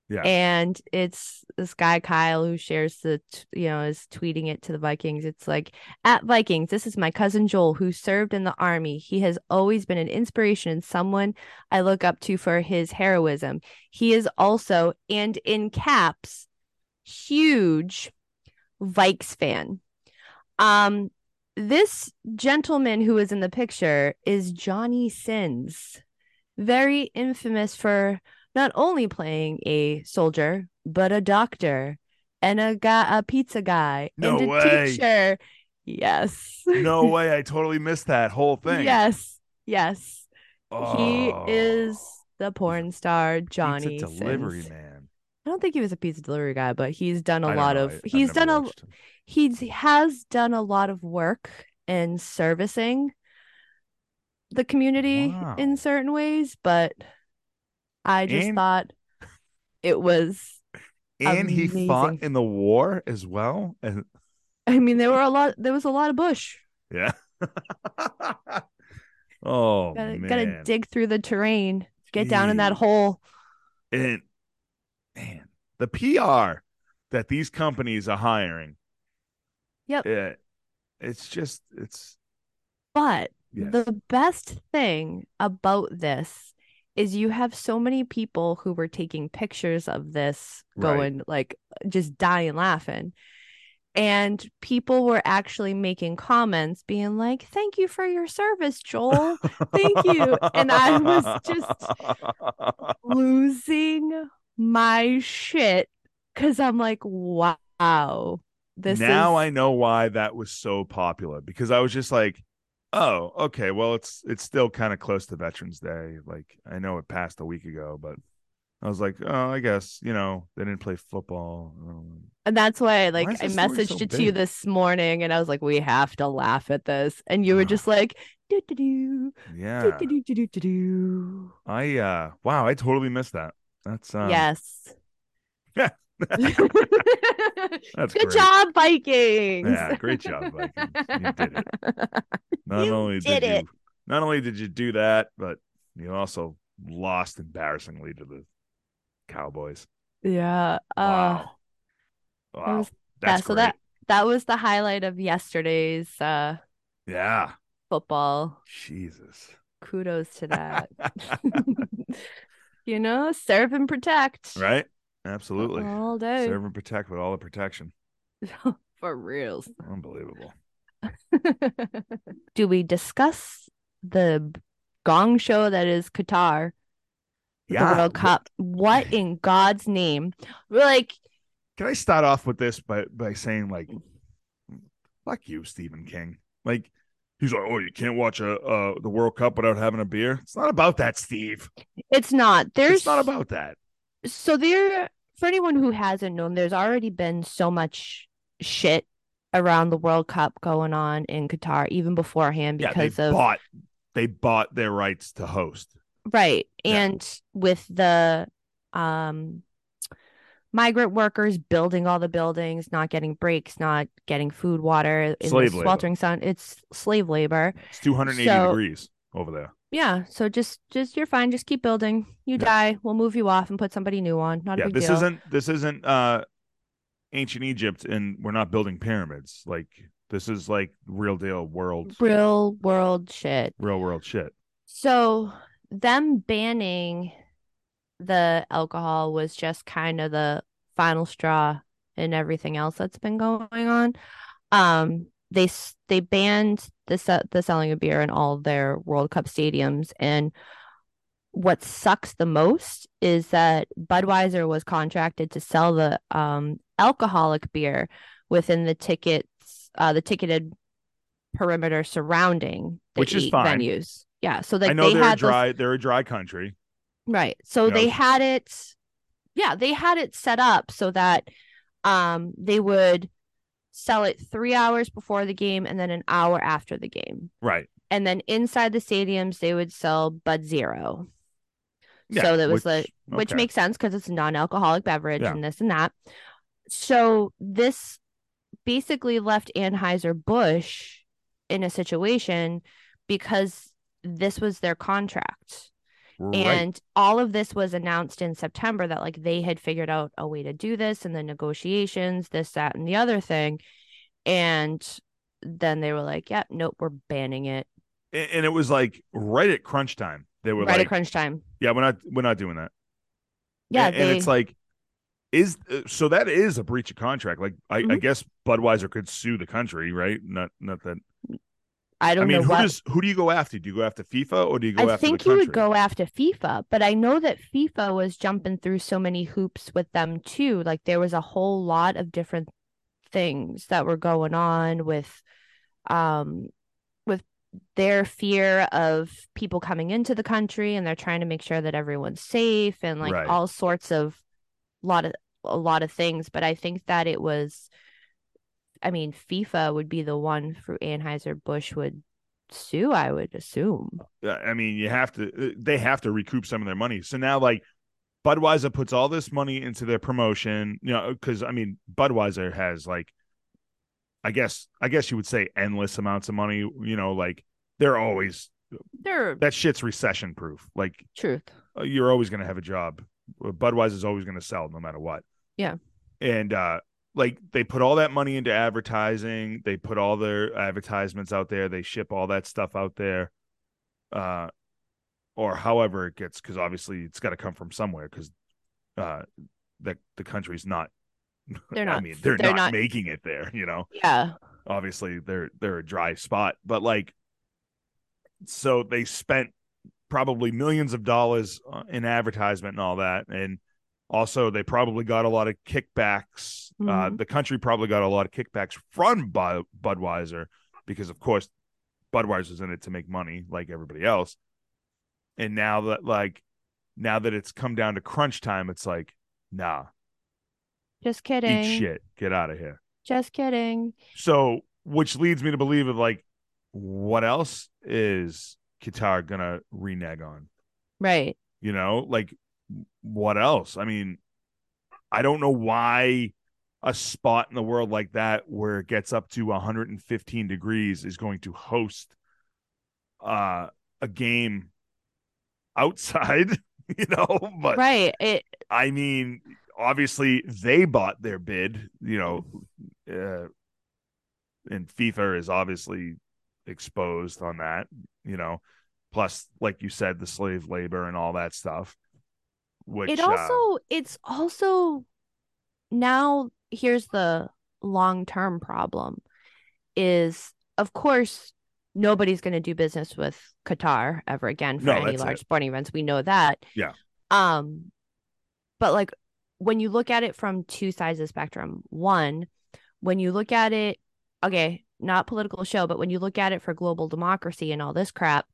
Yeah. And it's this guy, Kyle, who shares the, t- you know, is tweeting it to the Vikings. It's like, at Vikings, this is my cousin Joel, who served in the Army. He has always been an inspiration and someone I look up to for his heroism. He is also, and in caps, huge Vikes fan. Um, this gentleman who is in the picture is Johnny Sins, very infamous for not only playing a soldier, but a doctor and a guy, a pizza guy, no and a way. teacher. Yes. No way. I totally missed that whole thing. Yes. Yes. Oh. He is the porn star, Johnny Sins. Pizza delivery man. I don't think he was a pizza delivery guy, but he's done a I lot of, I, he's done a, he's, he has done a lot of work and servicing the community wow. in certain ways, but I just and, thought it was and amazing. He fought in the war as well. And I mean, there were a lot. There was a lot of Bush. Yeah. oh, gotta, man. gotta dig through the terrain. Get Jeez. down in that hole. And man, the P R that these companies are hiring. Yep. It, it's just it's. But yes. the best thing about this. Is you have so many people who were taking pictures of this going right. like just dying laughing. And people were actually making comments being like, thank you for your service, Joel. Thank you. And I was just losing my shit because I'm like, wow. This now is- I know why that was so popular because I was just like, oh, okay. Well, it's it's still kind of close to Veterans Day. Like, I know it passed a week ago, but I was like, oh, I guess, you know, they didn't play football. Um, and that's why, like, why I messaged so it big? to you this morning, and I was like, we have to laugh at this. And you were just like, do-do-do. Yeah. Do-do-do-do-do-do. I, uh, wow, I totally missed that. That's, uh. Yes. Yeah. That's good great. job, Vikings. Yeah, great job, Vikings. You did it. Not you only did, did it. you not only did you do that, but you also lost embarrassingly to the Cowboys. Yeah. Wow. Uh, wow. Was, That's yeah, great. So that that was the highlight of yesterday's uh yeah football. Jesus. Kudos to that. You know, serve and protect. Right. Absolutely. All day. Serve and protect with all the protection. For reals. Unbelievable. Do we discuss the gong show that is Qatar? Yeah. The World Cup. What in God's name? We're like, can I start off with this by, by saying, like, fuck you, Stephen King. Like, he's like, oh, you can't watch a, uh, the World Cup without having a beer. It's not about that, Steve. It's not. There's it's not about that. So there, for anyone who hasn't known, there's already been so much shit around the World Cup going on in Qatar, even beforehand, because yeah, they of bought, they bought their rights to host. Right. And yeah. with the um, migrant workers building all the buildings, not getting breaks, not getting food, water, in the sweltering sun. It's slave labor. It's two hundred eighty so, degrees over there. Yeah. So just just you're fine. Just keep building. You yeah. die. We'll move you off and put somebody new on. Not yeah, a big this deal. Isn't, this isn't uh, ancient Egypt and we're not building pyramids. Like this is like real deal world. Real world shit. Real world shit. So them banning the alcohol was just kind of the final straw in everything else that's been going on. Um, they they banned the the selling of beer in all their World Cup stadiums. And what sucks the most is that Budweiser was contracted to sell the um, alcoholic beer within the tickets, uh, the ticketed perimeter surrounding the Which is fine. venues. Yeah, so like I know they they're had a dry. Those... They're a dry country, right? So yeah. they had it. Yeah, they had it set up so that um, they would sell it three hours before the game and then an hour after the game, right? And then inside the stadiums, they would sell Bud Zero. Yeah, so that was which, like, which okay. makes sense because it's a non-alcoholic beverage yeah. and this and that. So this basically left Anheuser-Busch in a situation because this was their contract. Right. And all of this was announced in September that like they had figured out a way to do this and the negotiations, this, that, and the other thing. And then they were like, yeah, nope, we're banning it. And it was like right at crunch time. They were right like, at crunch time. Yeah. We're not, we're not doing that. Yeah. And, they... and it's like, is, so that is a breach of contract. Like I, mm-hmm. I guess Budweiser could sue the country, right? Not, not that. I don't I mean, know who what... does who do you go after? Do you go after FIFA or do you go I after the country? I think you would go after FIFA, but I know that FIFA was jumping through so many hoops with them too. Like there was a whole lot of different things that were going on with um with their fear of people coming into the country, and they're trying to make sure that everyone's safe and like right. all sorts of lot of a lot of things, but I think that it was I mean, FIFA would be the one through Anheuser-Busch would sue, I would assume. I mean, you have to, they have to recoup some of their money. So now, like, Budweiser puts all this money into their promotion, you know, because, I mean, Budweiser has, like, I guess, I guess you would say endless amounts of money, you know, like, they're always, they're that shit's recession proof. Like, truth. You're always going to have a job. Budweiser's always going to sell no matter what. Yeah. And, uh, like they put all that money into advertising. They put all their advertisements out there. They ship all that stuff out there. Uh, or however it gets, because obviously it's got to come from somewhere because uh, that the country's not, they're not, I mean, they're, they're not, not making it there, you know? Yeah. Obviously they're, they're a dry spot, but like, so they spent probably millions of dollars in advertisement and all that. And also, they probably got a lot of kickbacks. Mm-hmm. Uh, the country probably got a lot of kickbacks from Bud- Budweiser because, of course, Budweiser's in it to make money like everybody else. And now that, like, now that it's come down to crunch time, it's like, nah. Just kidding. Eat shit. Get out of here. Just kidding. So, which leads me to believe of, like, what else is Qatar going to renege on? Right. You know, like, what else? I mean, I don't know why a spot in the world like that where it gets up to one hundred fifteen degrees is going to host uh, a game outside, you know, but right. It, I mean, obviously they bought their bid, you know, uh, and FIFA is obviously exposed on that, you know, plus, like you said, the slave labor and all that stuff. Which, it also uh, it's also now here's the long term problem is, of course, nobody's going to do business with Qatar ever again for no, any large it. sporting events. We know that. Yeah. Um, but like when you look at it from two sides of the spectrum, one, when you look at it, okay, not political show, but when you look at it for global democracy and all this crap,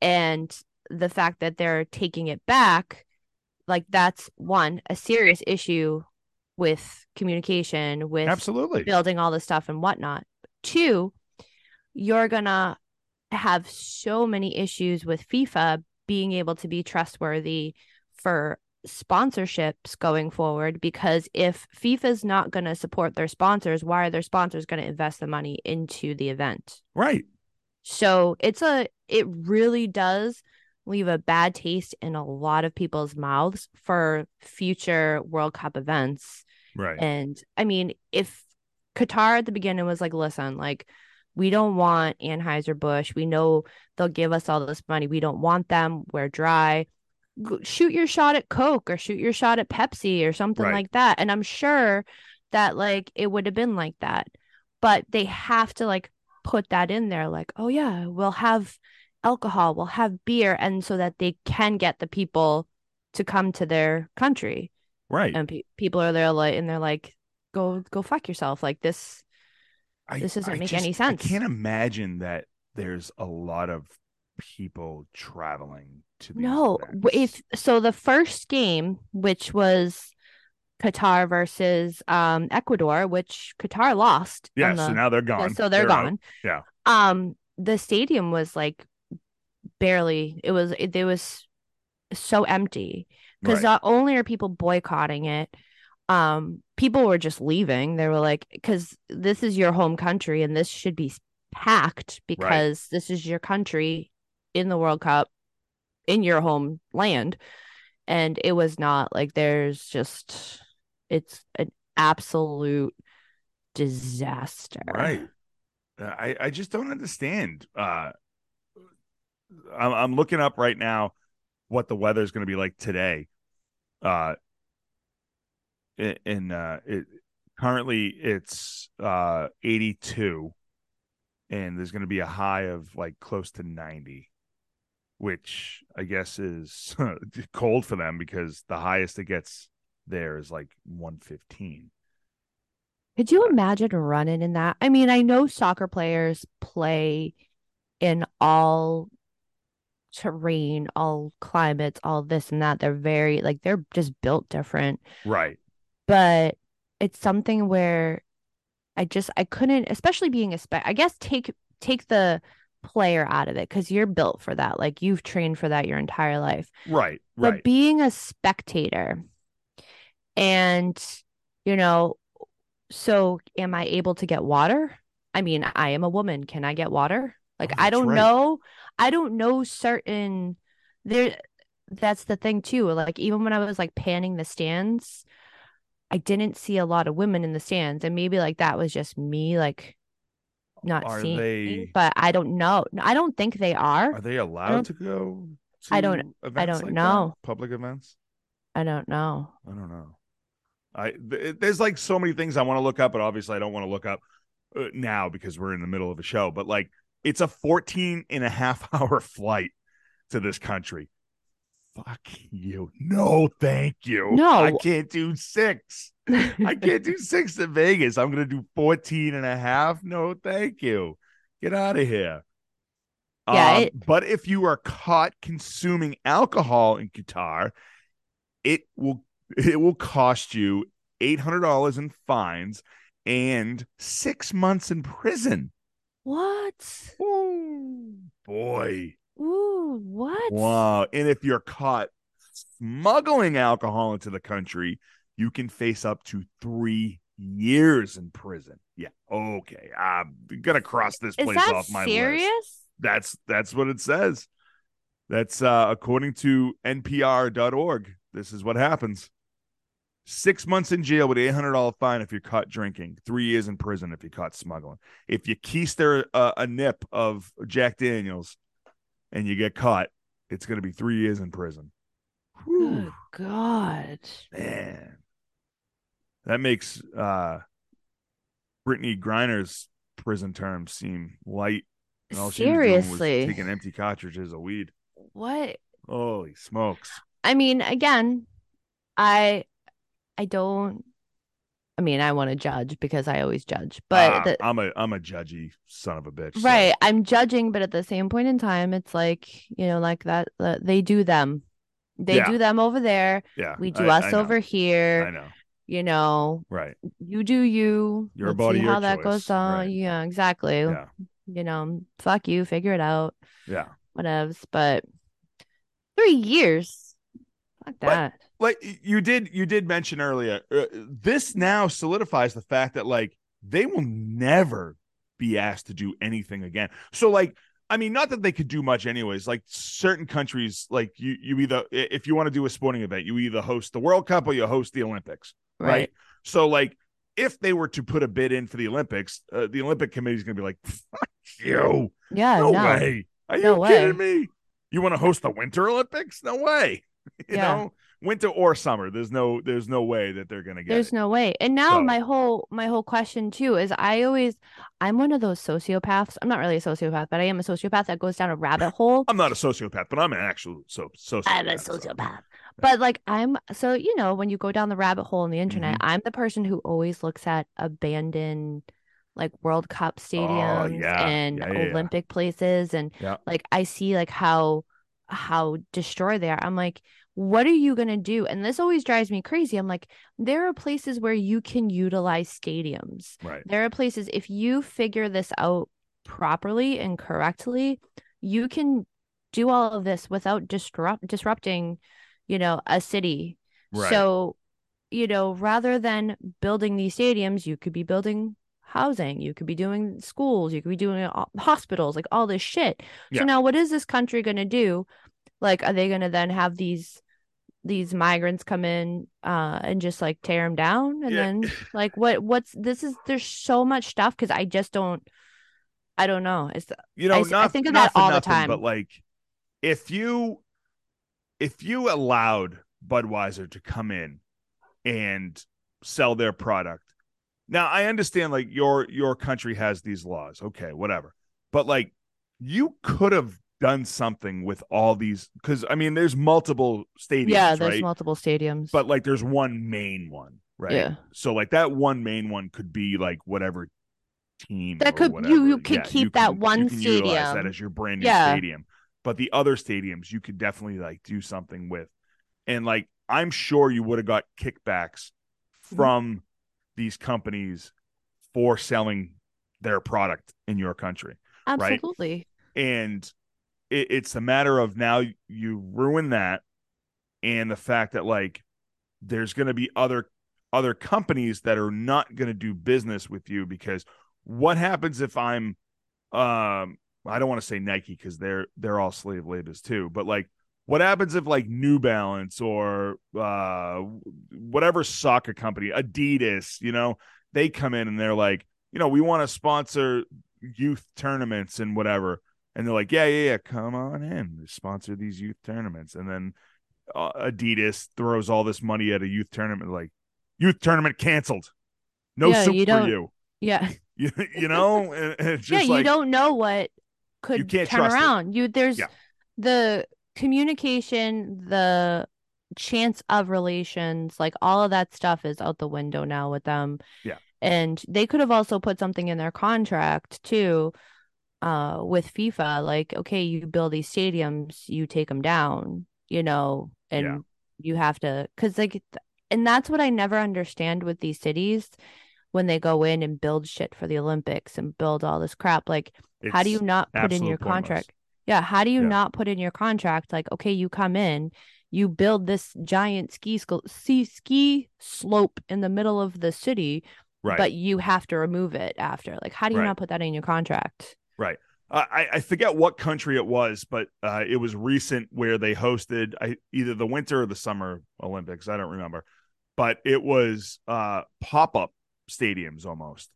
and the fact that they're taking it back, like that's one, a serious issue with communication, with absolutely building all this stuff and whatnot. Two, you're gonna have so many issues with FIFA being able to be trustworthy for sponsorships going forward, because if FIFA's not going to support their sponsors, why are their sponsors going to invest the money into the event? Right. So it's a it really does leave a bad taste in a lot of people's mouths for future World Cup events. Right. And I mean, if Qatar at the beginning was like, listen, like, we don't want Anheuser-Busch. We know they'll give us all this money. We don't want them. We're dry. Shoot your shot at Coke or shoot your shot at Pepsi or something right. like that. And I'm sure that like it would have been like that, but they have to like put that in there. Like, oh yeah, we'll have alcohol, we'll have beer. And so that they can get the people to come to their country. Right. And pe- people are there like, and they're like, go, go fuck yourself. Like this, I, this doesn't I make just, any sense. I can't imagine that there's a lot of people traveling to the no events. If so the first game, which was Qatar versus um Ecuador, which Qatar lost, yeah the, so now they're gone so they're, they're gone out. yeah um the stadium was like barely it was it, it was so empty because right. not only are people boycotting it, um people were just leaving. They were like, because this is your home country and this should be packed because right. this is your country in the World Cup in your home land. And it was not like there's just it's an absolute disaster. Right. I, I just don't understand. Uh, I'm, I'm looking up right now what the weather is going to be like today. Uh, in uh, it, currently it's uh, eighty-two. And there's going to be a high of like close to ninety, which I guess is cold for them because the highest it gets there is like one fifteen. Could you imagine running in that? I mean, I know soccer players play in all terrain, all climates, all this and that. They're very like they're just built different. Right. But it's something where I just, I couldn't, especially being a spec, I guess take take the player out of it because you're built for that. Like you've trained for that your entire life. Right, right. But being a spectator and, you know, so am I able to get water? I mean, I am a woman. Can I get water? Like, oh, I don't right. know. I don't know certain, there. That's the thing too. Like even when I was like panning the stands, I didn't see a lot of women in the stands, and maybe like that was just me, like not are seeing. They, me, but I don't know. I don't think they are. Are they allowed to go? To I don't. Events I don't like know. That? Public events. I don't know. I don't know. I th- there's like so many things I want to look up, but obviously I don't want to look up uh, now because we're in the middle of a show. But like, it's a fourteen and a half hour flight to this country. Fuck you. No, thank you. No, I can't do six. I can't do six to Vegas. I'm going to do fourteen and a half. No, thank you. Get out of here. Yeah, um, it... But if you are caught consuming alcohol in Qatar, it will it will cost you eight hundred dollars in fines and six months in prison. What? Ooh, boy. Ooh, what? Wow. And if you're caught smuggling alcohol into the country, you can face up to three years in prison. Yeah. Okay. I'm going to cross this place off my list. Is that serious? That's, that's what it says. That's uh, according to N P R dot org. This is what happens. Six months in jail with eight hundred dollars fine if you're caught drinking. Three years in prison if you're caught smuggling. If you keister uh, a nip of Jack Daniels, and you get caught, it's going to be three years in prison. Whew. Good God. Man. That makes uh, Brittany Griner's prison terms seem light. And all Seriously, she was doing was taking empty cartridges of weed. What? Holy smokes! I mean, again, I, I don't. I mean, I want to judge because I always judge, but ah, the, I'm a I'm a judgy son of a bitch. Right, so. I'm judging, but at the same point in time, it's like you know, like that uh, they do them, they yeah. do them over there. Yeah, we do I, us I over here. I know. You know. Right. You do you. Your Let's body. See your how choice. That goes on. Right. Yeah. Exactly. Yeah. You know, fuck you. Figure it out. Yeah. Whatevs. But three years. Fuck that. What? Like you did, you did mention earlier, uh, this now solidifies the fact that like they will never be asked to do anything again. So like, I mean, not that they could do much anyways, like certain countries, like you, you either, if you want to do a sporting event, you either host the World Cup or you host the Olympics. Right. right? So like, if they were to put a bid in for the Olympics, uh, the Olympic committee is going to be like, fuck you. Yeah. No, no. way. Are you no kidding way. me? You want to host the Winter Olympics? No way. You yeah. know? Winter or summer, there's no, there's no way that they're gonna get. There's it. no way. And now so. my whole, my whole question too is, I always, I'm one of those sociopaths. I'm not really a sociopath, but I am a sociopath that goes down a rabbit hole. I'm not a sociopath, but I'm an actual so sociopath. I'm a sociopath, so. yeah. but like I'm so you know when you go down the rabbit hole on the internet, mm-hmm. I'm the person who always looks at abandoned, like World Cup stadiums oh, yeah. and yeah, yeah, Olympic yeah. places, and yeah. like I see like how how destroyed they are. I'm like. What are you going to do? And this always drives me crazy. I'm like, there are places where you can utilize stadiums. Right. There are places, if you figure this out properly and correctly, you can do all of this without disrupt disrupting, you know, a city. Right. So, you know, rather than building these stadiums, you could be building housing, you could be doing schools, you could be doing hospitals, like all this shit. Yeah. So now what is this country going to do? Like, are they going to then have these these migrants come in uh and just like tear them down and yeah. then like what what's this is there's so much stuff because I just don't I don't know it's you know I, not, I think of that all nothing, the time but like if you if you allowed Budweiser to come in and sell their product now I understand like your your country has these laws okay whatever but like you could have done something with all these because I mean there's multiple stadiums yeah there's right? multiple stadiums but like there's one main one right yeah so like that one main one could be like whatever team that could whatever. you you could yeah, keep you that can, one you can stadium utilize that as your brand new yeah. stadium but the other stadiums you could definitely like do something with and like I'm sure you would have got kickbacks from mm-hmm. these companies for selling their product in your country absolutely right? and it's a matter of now you ruin that and the fact that like there's going to be other other companies that are not going to do business with you because what happens if I'm um I don't want to say Nike because they're they're all slave labors too but like what happens if like New Balance or uh whatever soccer company Adidas you know they come in and they're like you know we want to sponsor youth tournaments and whatever and they're like, yeah, yeah, yeah, come on in. They sponsor these youth tournaments. And then uh, Adidas throws all this money at a youth tournament. Like, youth tournament canceled. No yeah, soup you for you. Yeah. You, you know? And it's just yeah, like, you don't know what could you can't turn around. It. You There's yeah. the communication, the chance of relations, like all of that stuff is out the window now with them. Yeah. And they could have also put something in their contract, too. Uh, with FIFA, like, okay, you build these stadiums, you take them down, you know, and yeah. you have to, because like, and that's what I never understand with these cities when they go in and build shit for the Olympics and build all this crap. Like, it's how do you not put in your contract? Pointless. Yeah, how do you yeah. not put in your contract? Like, okay, you come in, you build this giant ski school, ski, ski slope in the middle of the city, right. but you have to remove it after. Like, how do you right. not put that in your contract? Right. Uh, I, I forget what country it was, but uh, it was recent where they hosted I, either the Winter or the Summer Olympics. I don't remember, but it was uh, pop-up stadiums almost.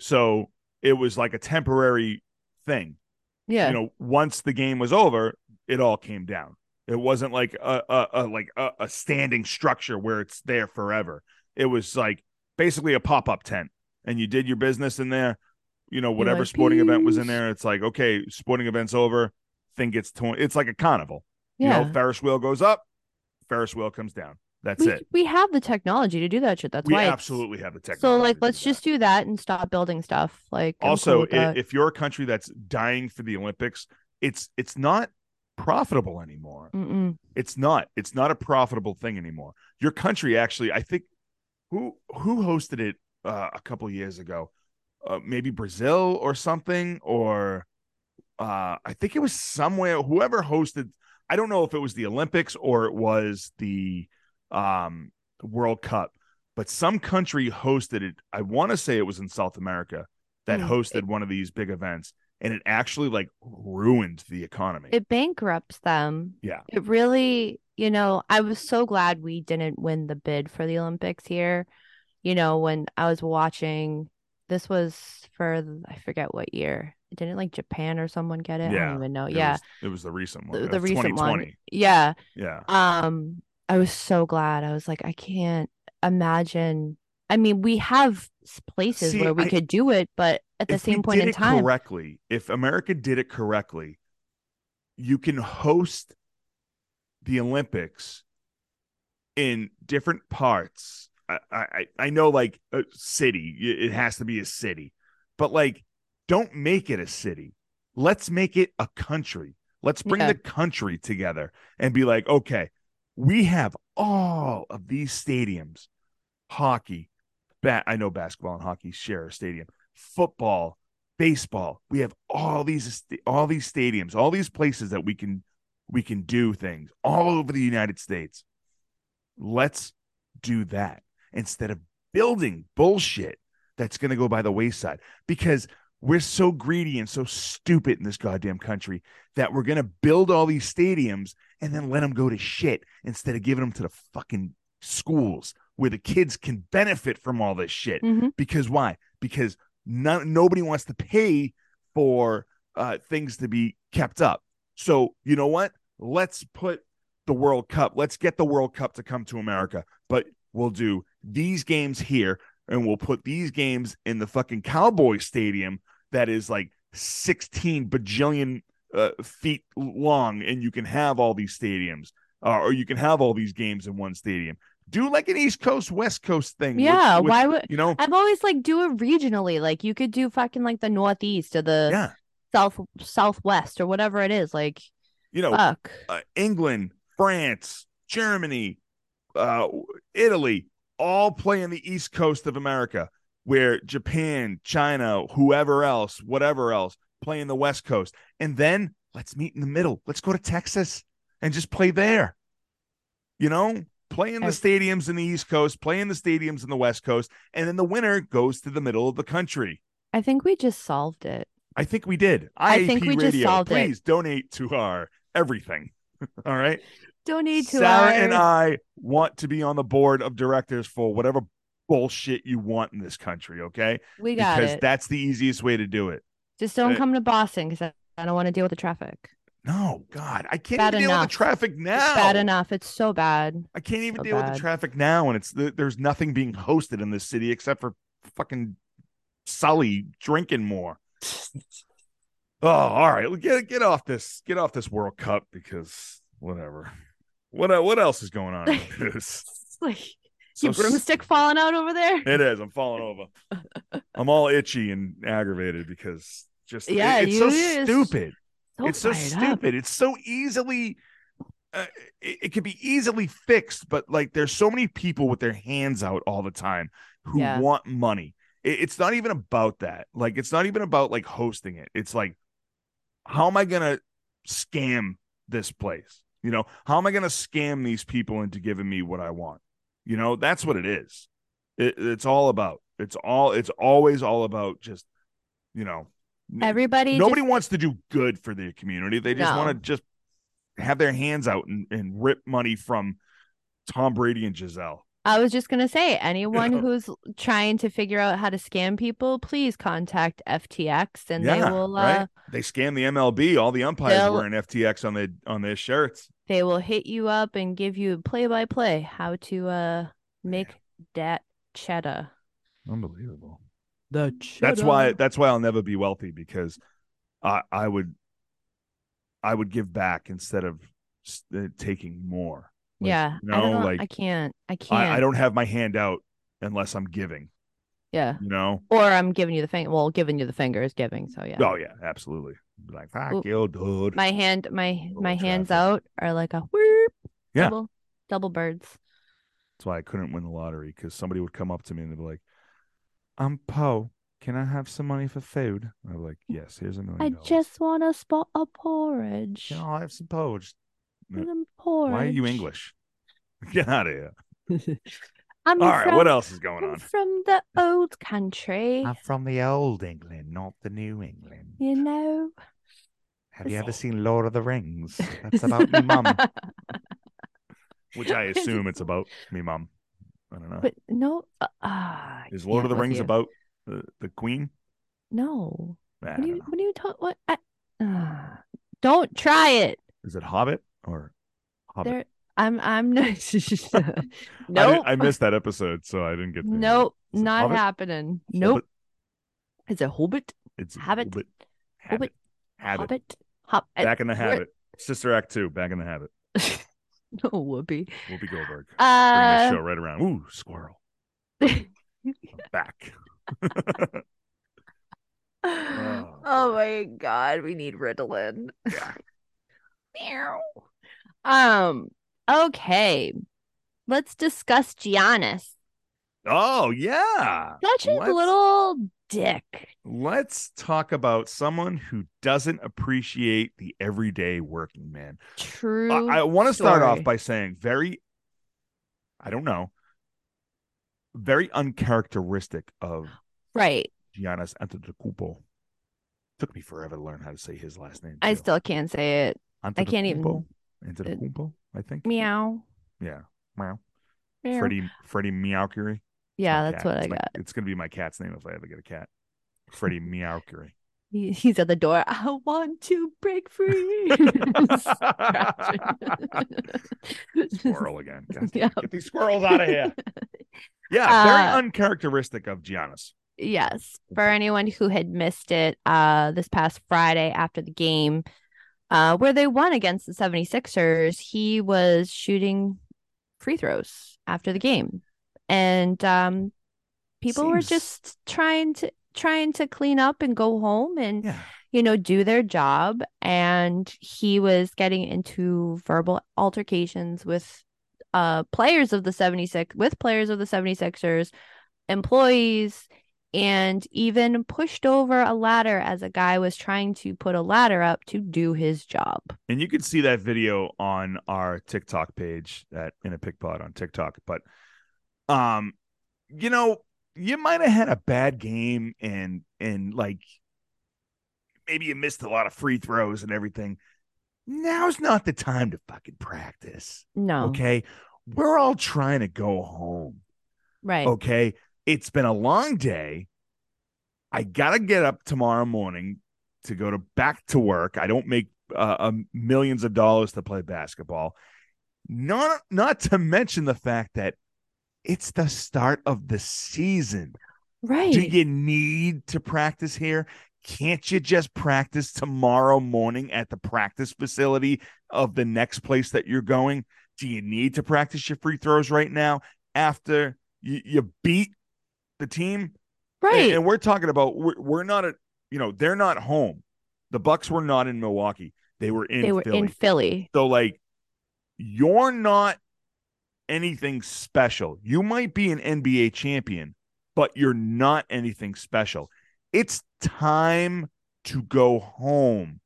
So it was like a temporary thing. Yeah. You know, once the game was over, it all came down. It wasn't like a, a, a like a, a standing structure where it's there forever. It was like basically a pop-up tent, and you did your business in there. you know, whatever like, sporting Peesh. event was in there. It's like, okay, sporting event's over. Thing gets torn. It's like a carnival. Yeah. You know, Ferris wheel goes up, Ferris wheel comes down. That's we, it. We have the technology to do that shit. That's we why we absolutely have the technology. So, like, let's do just do that and stop building stuff. Like, also, cool if you're a country that's dying for the Olympics, it's it's not profitable anymore. Mm-mm. It's not. It's not a profitable thing anymore. Your country actually, I think, who who hosted it uh, a couple of years ago? Uh, maybe Brazil or something, or uh, I think it was somewhere. Whoever hosted, I don't know if it was the Olympics or it was the um World Cup, but some country hosted it. I want to say it was in South America that hosted one of these big events, and it actually like ruined the economy. It bankrupts them. Yeah, it really, you know, I was so glad we didn't win the bid for the Olympics here. You know, when I was watching, this was for, I forget what year. Didn't like Japan or someone get it? Yeah. I don't even know. It yeah. Was, it was the recent one. The, the recent one. Yeah. Yeah. Um, I was so glad. I was like, I can't imagine. I mean, we have places See, where we I, could do it, but at the same point in time, correctly, if America did it correctly, you can host the Olympics in different parts. I, I, I know, like a city, it has to be a city, but like, don't make it a city. Let's make it a country. Let's bring yeah. the country together and be like, okay, we have all of these stadiums, hockey, bat. I know basketball and hockey share a stadium, football, baseball. We have all these, all these stadiums, all these places that we can, we can do things all over the United States. Let's do that instead of building bullshit that's going to go by the wayside, because we're so greedy and so stupid in this goddamn country that we're going to build all these stadiums and then let them go to shit instead of giving them to the fucking schools where the kids can benefit from all this shit. Mm-hmm. Because why? Because no, nobody wants to pay for uh, things to be kept up. So you know what? Let's put the World Cup. Let's get the World Cup to come to America, but we'll do these games here and we'll put these games in the fucking Cowboy Stadium that is like sixteen bajillion uh, feet long, and you can have all these stadiums, uh, or you can have all these games in one stadium. Do like an East Coast, West Coast thing. Yeah, which, which, why would you know? I've always like do it regionally. Like you could do fucking like the Northeast or the yeah. South Southwest or whatever it is. Like you know, fuck. Uh, England, France, Germany, uh, Italy. All play in the East Coast of America, where Japan, China, whoever else, whatever else, play in the West Coast. And then let's meet in the middle. Let's go to Texas and just play there. You know, play in the stadiums in the East Coast, play in the stadiums in the West Coast, and then the winner goes to the middle of the country. I think we just solved it. I think we did. I, I think we Radio, just solved please it. Please donate to our everything. All right. Donate to Sarah and I want to be on the board of directors for whatever bullshit you want in this country. Okay, we got because it. Because that's the easiest way to do it. Just don't uh, come to Boston because I don't want to deal with the traffic. No, God, I can't even deal with the traffic now. It's bad enough. It's so bad. I can't even so deal bad. with the traffic now, and it's there's nothing being hosted in this city except for fucking Sully drinking more. Oh, all right, well, get get off this get off this World Cup because whatever. What what else is going on? It's like so, your broomstick falling out over there. It is. I'm falling over. I'm all itchy and aggravated because just yeah, it, it's, you, so it's so stupid. It's so stupid. Up. It's so easily. Uh, it, it can be easily fixed, but like there's so many people with their hands out all the time who yeah. want money. It, it's not even about that. Like it's not even about like hosting it. It's like, how am I gonna scam this place? You know, how am I going to scam these people into giving me what I want? You know, that's what it is. It, it's all about, it's all, it's always all about just, you know, everybody, nobody just wants to do good for their community. They just no. want to just have their hands out and, and rip money from Tom Brady and Giselle. I was just going to say, anyone who's trying to figure out how to scam people, please contact F T X and yeah, they will. Uh, right? They scam the M L B. All the umpires wearing F T X on their on their shirts. They will hit you up and give you play by play how to uh, make that cheddar. Unbelievable. The cheddar. That's why. That's why I'll never be wealthy, because I, I would, I would give back instead of taking more. Like, yeah, you know, I don't know, like I can't. I can't. I, I don't have my hand out unless I'm giving. Yeah, you know, or I'm giving you the finger. Well, giving you the finger is giving. So yeah. Oh yeah, absolutely. Like fuck Ooh. you, dude. My hand, my my traffic. hands out are like a whoop. Yeah. Double, double birds. That's why I couldn't win the lottery, because somebody would come up to me and they'd be like, I'm Poe. Can I have some money for food? I'd be like, yes, here's a million I dollars. Just want to spot a porridge. Can I have some porridge? Some porridge. Why are you English? Get out of here. I'm All right, from, what else is going I'm on? From the old country. I'm from the old England, not the new England. You know. Have you ever seen Lord of the Rings? That's about me, mum. Which I assume it's about me, mum. I don't know. But no. Uh, uh, Is Lord of the Rings you. about uh, the Queen? No. Nah, what do you, you talking? Uh, don't try it. Is it Hobbit or Hobbit? There, I'm. I'm not. No. I, I missed that episode, so I didn't get. The nope. Not Hobbit? happening. Nope. Hobbit? It's a Hobbit. It's Hobbit. Hobbit. Hobbit. Hobbit. Hobbit. Hobbit. Back in the habit. Sister Act two. Back in the habit. No, Whoopi. Whoopi Goldberg. Uh, Bring this show right around. Ooh, squirrel. I'm back. oh. oh my God, we need Ritalin. Yeah. Meow. Um. Okay, let's discuss Giannis. Oh yeah, such a little dick. Let's talk about someone who doesn't appreciate the everyday working man. True. I, I want to start off by saying very, I don't know, very uncharacteristic of right Giannis Antetokounmpo. Took me forever to learn how to say his last name. Too. I still can't say it. I can't even. Antetokounmpo, I think. Meow. Yeah. Meow. meow. Freddie Freddie Meowcury. Yeah, that's cat. what it's I my, got. It's going to be my cat's name if I ever get a cat. Freddie Meowcury. He, he's at the door. I want to break free. Squirrel again. God, yep. Get these squirrels out of here. Yeah, very uh, uncharacteristic of Giannis. Yes. For anyone who had missed it, uh, this past Friday after the game uh, where they won against the seventy-sixers, he was shooting free throws after the game. And um, people Seems... were just trying to trying to clean up and go home and, yeah. you know, do their job. And he was getting into verbal altercations with uh, players of the seventy-six with players of the seventy-sixers, employees, and even pushed over a ladder as a guy was trying to put a ladder up to do his job. And you could see that video on our TikTok page at In a Pickpot on TikTok, but. Um, you know, you might have had a bad game and and like maybe you missed a lot of free throws and everything. Now's not the time to fucking practice. No. Okay. We're all trying to go home. Right. Okay. It's been a long day. I got to get up tomorrow morning to go to back to work. I don't make uh, um, millions of dollars to play basketball. Not, not to mention the fact that it's the start of the season. Right. Do you need to practice here? Can't you just practice tomorrow morning at the practice facility of the next place that you're going? Do you need to practice your free throws right now after you, you beat the team? Right. And, and we're talking about, we're, we're not, at, you know, they're not home. The Bucks were not in Milwaukee. They were in They were Philly. in Philly. So, like, you're not anything special. You might be an N B A champion, but you're not anything special. It's time to go home.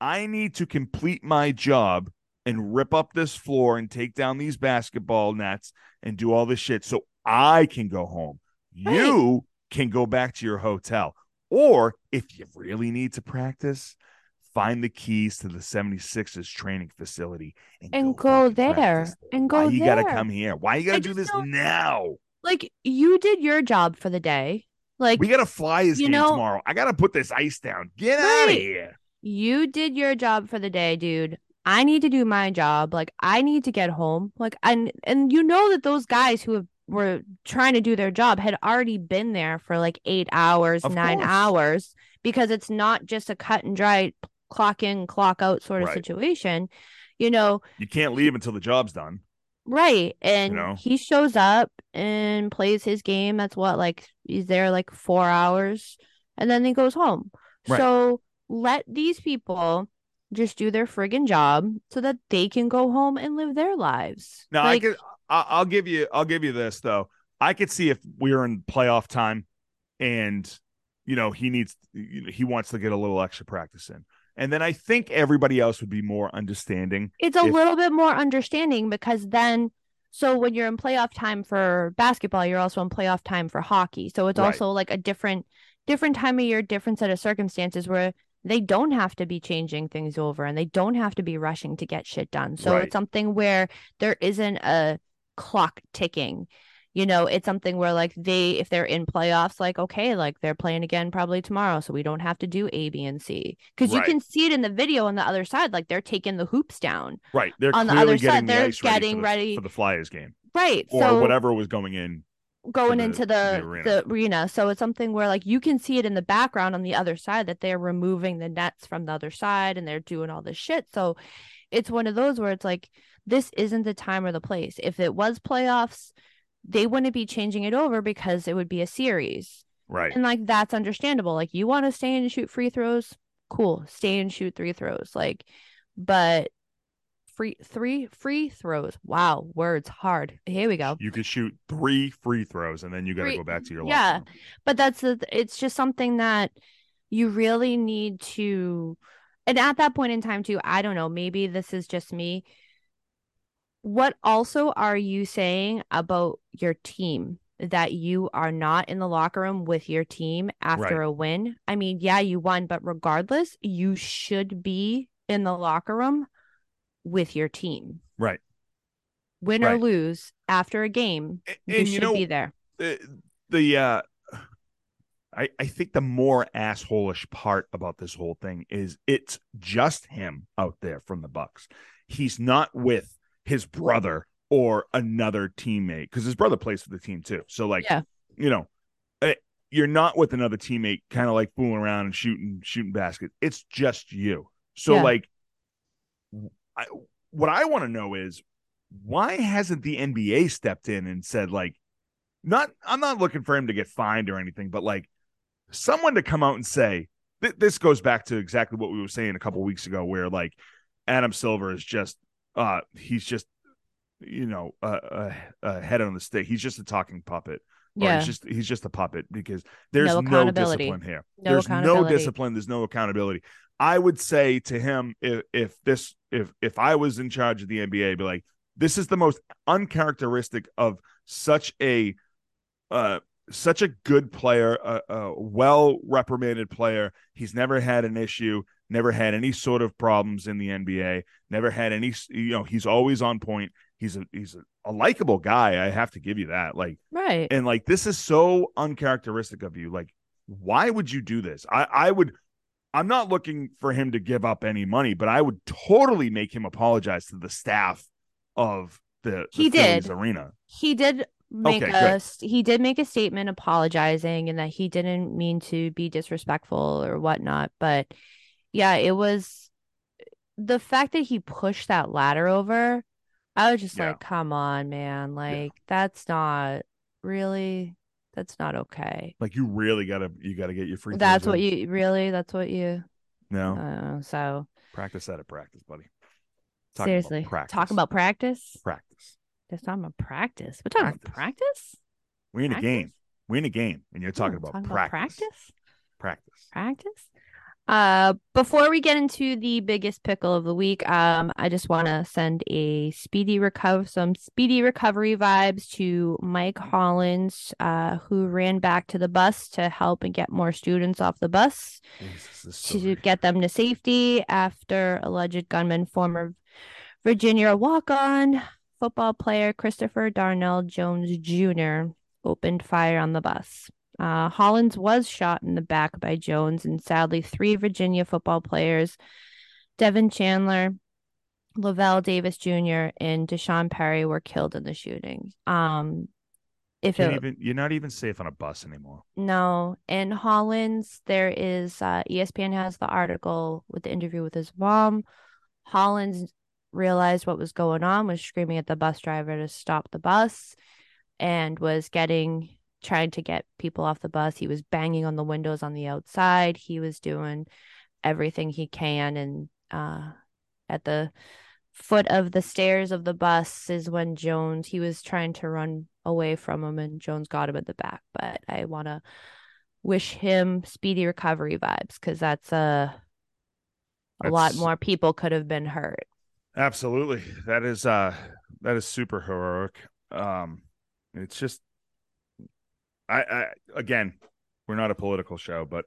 I need to complete my job and rip up this floor and take down these basketball nets and do all this shit so I can go home. Hey. You can go back to your hotel. Or if you really need to practice, find the keys to the seventy-sixers training facility and, and go, go there. Practice. And go Why there. You got to come here? Why you got to do this now? Like, you did your job for the day. Like, we got to fly his game know, tomorrow. I got to put this ice down. Get right. out of here. You did your job for the day, dude. I need to do my job. Like, I need to get home. Like, and and you know that those guys who have were trying to do their job had already been there for like eight hours, of nine course. hours, because it's not just a cut and dry clock in, clock out sort of right. situation. You know, you can't leave until the job's done. Right. And you know? He shows up and plays his game. That's what, like, he's there like four hours and then he goes home. Right. So let these people just do their friggin' job so that they can go home and live their lives. Now, like, I could, I'll give you, I'll give you this though. I could see if we were in playoff time and, you know, he needs, he wants to get a little extra practice in. And then I think everybody else would be more understanding. It's a if... little bit more understanding because then, so when you're in playoff time for basketball, you're also in playoff time for hockey. So it's right. also like a different, different time of year, different set of circumstances where they don't have to be changing things over and they don't have to be rushing to get shit done. So right. it's something where there isn't a clock ticking, you know, it's something where like they, if they're in playoffs, like, okay, like they're playing again probably tomorrow. So we don't have to do A, B, and C. Cause right. you can see it in the video on the other side. Like they're taking the hoops down. Right. They're on the other side. The they're getting ready for the, ready for the Flyers game. Right. Or so, whatever was going in. Going the, into the, the, arena. the arena. So it's something where like you can see it in the background on the other side that they're removing the nets from the other side and they're doing all this shit. So it's one of those where it's like, this isn't the time or the place. If it was playoffs, they wouldn't be changing it over because it would be a series. Right. And like that's understandable. Like you want to stay and shoot free throws, cool. Stay and shoot three throws. Like, but Free three free throws. Wow, words hard. Here we go. You could shoot three free throws and then you got to go back to your life. Yeah, but that's the, it's just something that you really need to. And at that point in time, too, I don't know. Maybe this is just me. What also are you saying about your team that you are not in the locker room with your team after right. a win? I mean, yeah, you won, but regardless, you should be in the locker room with your team, right? Win right. or lose, after a game, and, you and, should you know, be there. The, the uh, I I think the more asshole-ish part about this whole thing is it's just him out there from the Bucks. He's not with his brother or another teammate because his brother plays for the team too. So like, yeah. you know, you're not with another teammate, kind of like fooling around and shooting shooting baskets. It's just you. So yeah. like. I, what I want to know is why hasn't the N B A stepped in and said, like, not, I'm not looking for him to get fined or anything, but like someone to come out and say, th- this goes back to exactly what we were saying a couple weeks ago, where like Adam Silver is just, uh, he's just, you know, a uh, uh, uh, head on the stick. He's just a talking puppet. Yeah. Or he's just, he's just a puppet because there's no, no discipline here. No there's no discipline. There's no accountability. I would say to him, if, if this, if, if I was in charge of the N B A, I'd be like, this is the most uncharacteristic of such a, uh, such a good player, a, a well reprimanded player. He's never had an issue, never had any sort of problems in the N B A, never had any, you know, he's always on point. He's a, he's a, a likable guy. I have to give you that. Like, right. And like, this is so uncharacteristic of you. Like, why would you do this? I, I would, I'm not looking for him to give up any money, but I would totally make him apologize to the staff of the, the he Phillies did. arena. He did make okay, a good. he did make a statement apologizing and that he didn't mean to be disrespectful or whatnot. But yeah, it was the fact that he pushed that ladder over. I was just yeah. like, come on, man! Like yeah. that's not really. That's not okay. Like you really gotta, you gotta get your free. That's what in. you really. That's what you. No. Uh, so practice that at practice, buddy. Talk Seriously, about practice. Talk about practice. Practice. That's not about practice. We're talking practice. about practice. We're in practice? a game. We're in a game, and you're talking, Ooh, about, talking practice. about practice. Practice. Practice. Uh, before we get into the biggest pickle of the week, um, I just want to send a speedy recover, some speedy recovery vibes to Mike Hollins, uh, who ran back to the bus to help and get more students off the bus Jesus, to get them to safety after alleged gunman, former Virginia walk-on football player Christopher Darnell Jones Junior opened fire on the bus. Uh, Hollins was shot in the back by Jones, and sadly, three Virginia football players, Devin Chandler, Lavelle Davis Junior, and Deshaun Perry, were killed in the shooting. Um, If it, even, you're not even safe on a bus anymore. No. In Hollins, there is uh, E S P N has the article with the interview with his mom. Hollins realized what was going on, was screaming at the bus driver to stop the bus, and was getting trying to get people off the bus. He was banging on the windows on the outside. He was doing everything he can. And uh, at the foot of the stairs of the bus is when Jones, he was trying to run away from him, and Jones got him in the back. But I want to wish him speedy recovery vibes, because that's a a that's, lot more people could have been hurt. Absolutely. That is uh that is super heroic. Um it's just I, I again, we're not a political show, but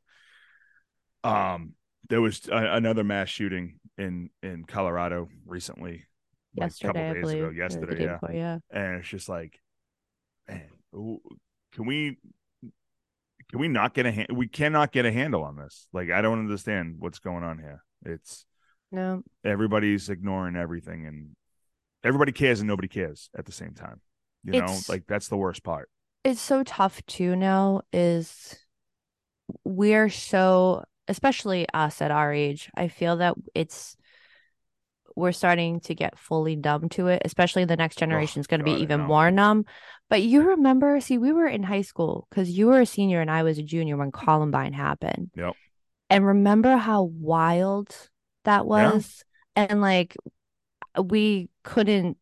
um there was a, another mass shooting in in Colorado recently, like yesterday, a couple days ago, yesterday, yeah. Before, yeah. And it's just like, man, can we can we not get a hand? We cannot get a handle on this. Like, I don't understand what's going on here. It's no, everybody's ignoring everything, and everybody cares, and nobody cares at the same time. You know, it's, like that's the worst part. It's so tough too. Now is we're so, especially us at our age. I feel that it's we're starting to get fully numb to it, especially the next generation is oh, going to be even no. more numb. But you remember, see, we were in high school because you were a senior and I was a junior when Columbine happened. Yep. And remember how wild that was? Yeah. And like, we couldn't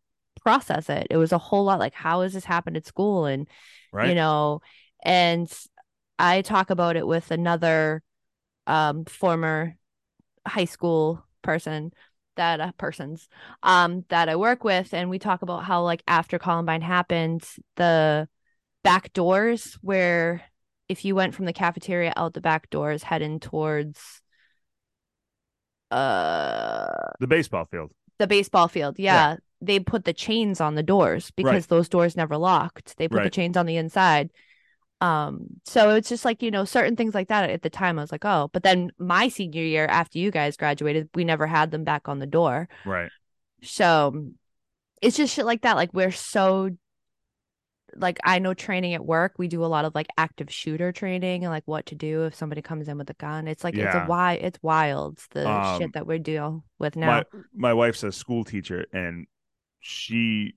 process it. It was a whole lot like, how has this happened at school? And, right. you know, and I talk about it with another um, former high school person that uh, persons um that I work with, and we talk about how like after Columbine happened, the back doors, where if you went from the cafeteria out the back doors heading towards uh the baseball field the baseball field yeah, yeah. they put the chains on the doors because right. those doors never locked. They put right. the chains on the inside. Um, so it's just like, you know, certain things like that at the time I was like, oh, but then my senior year after you guys graduated, we never had them back on the door. Right. So it's just shit like that. Like we're so like, I know training at work, we do a lot of like active shooter training and like what to do if somebody comes in with a gun. It's like, yeah. it's a why it's wild. The um, shit that we deal with now. My, my wife's a school teacher and she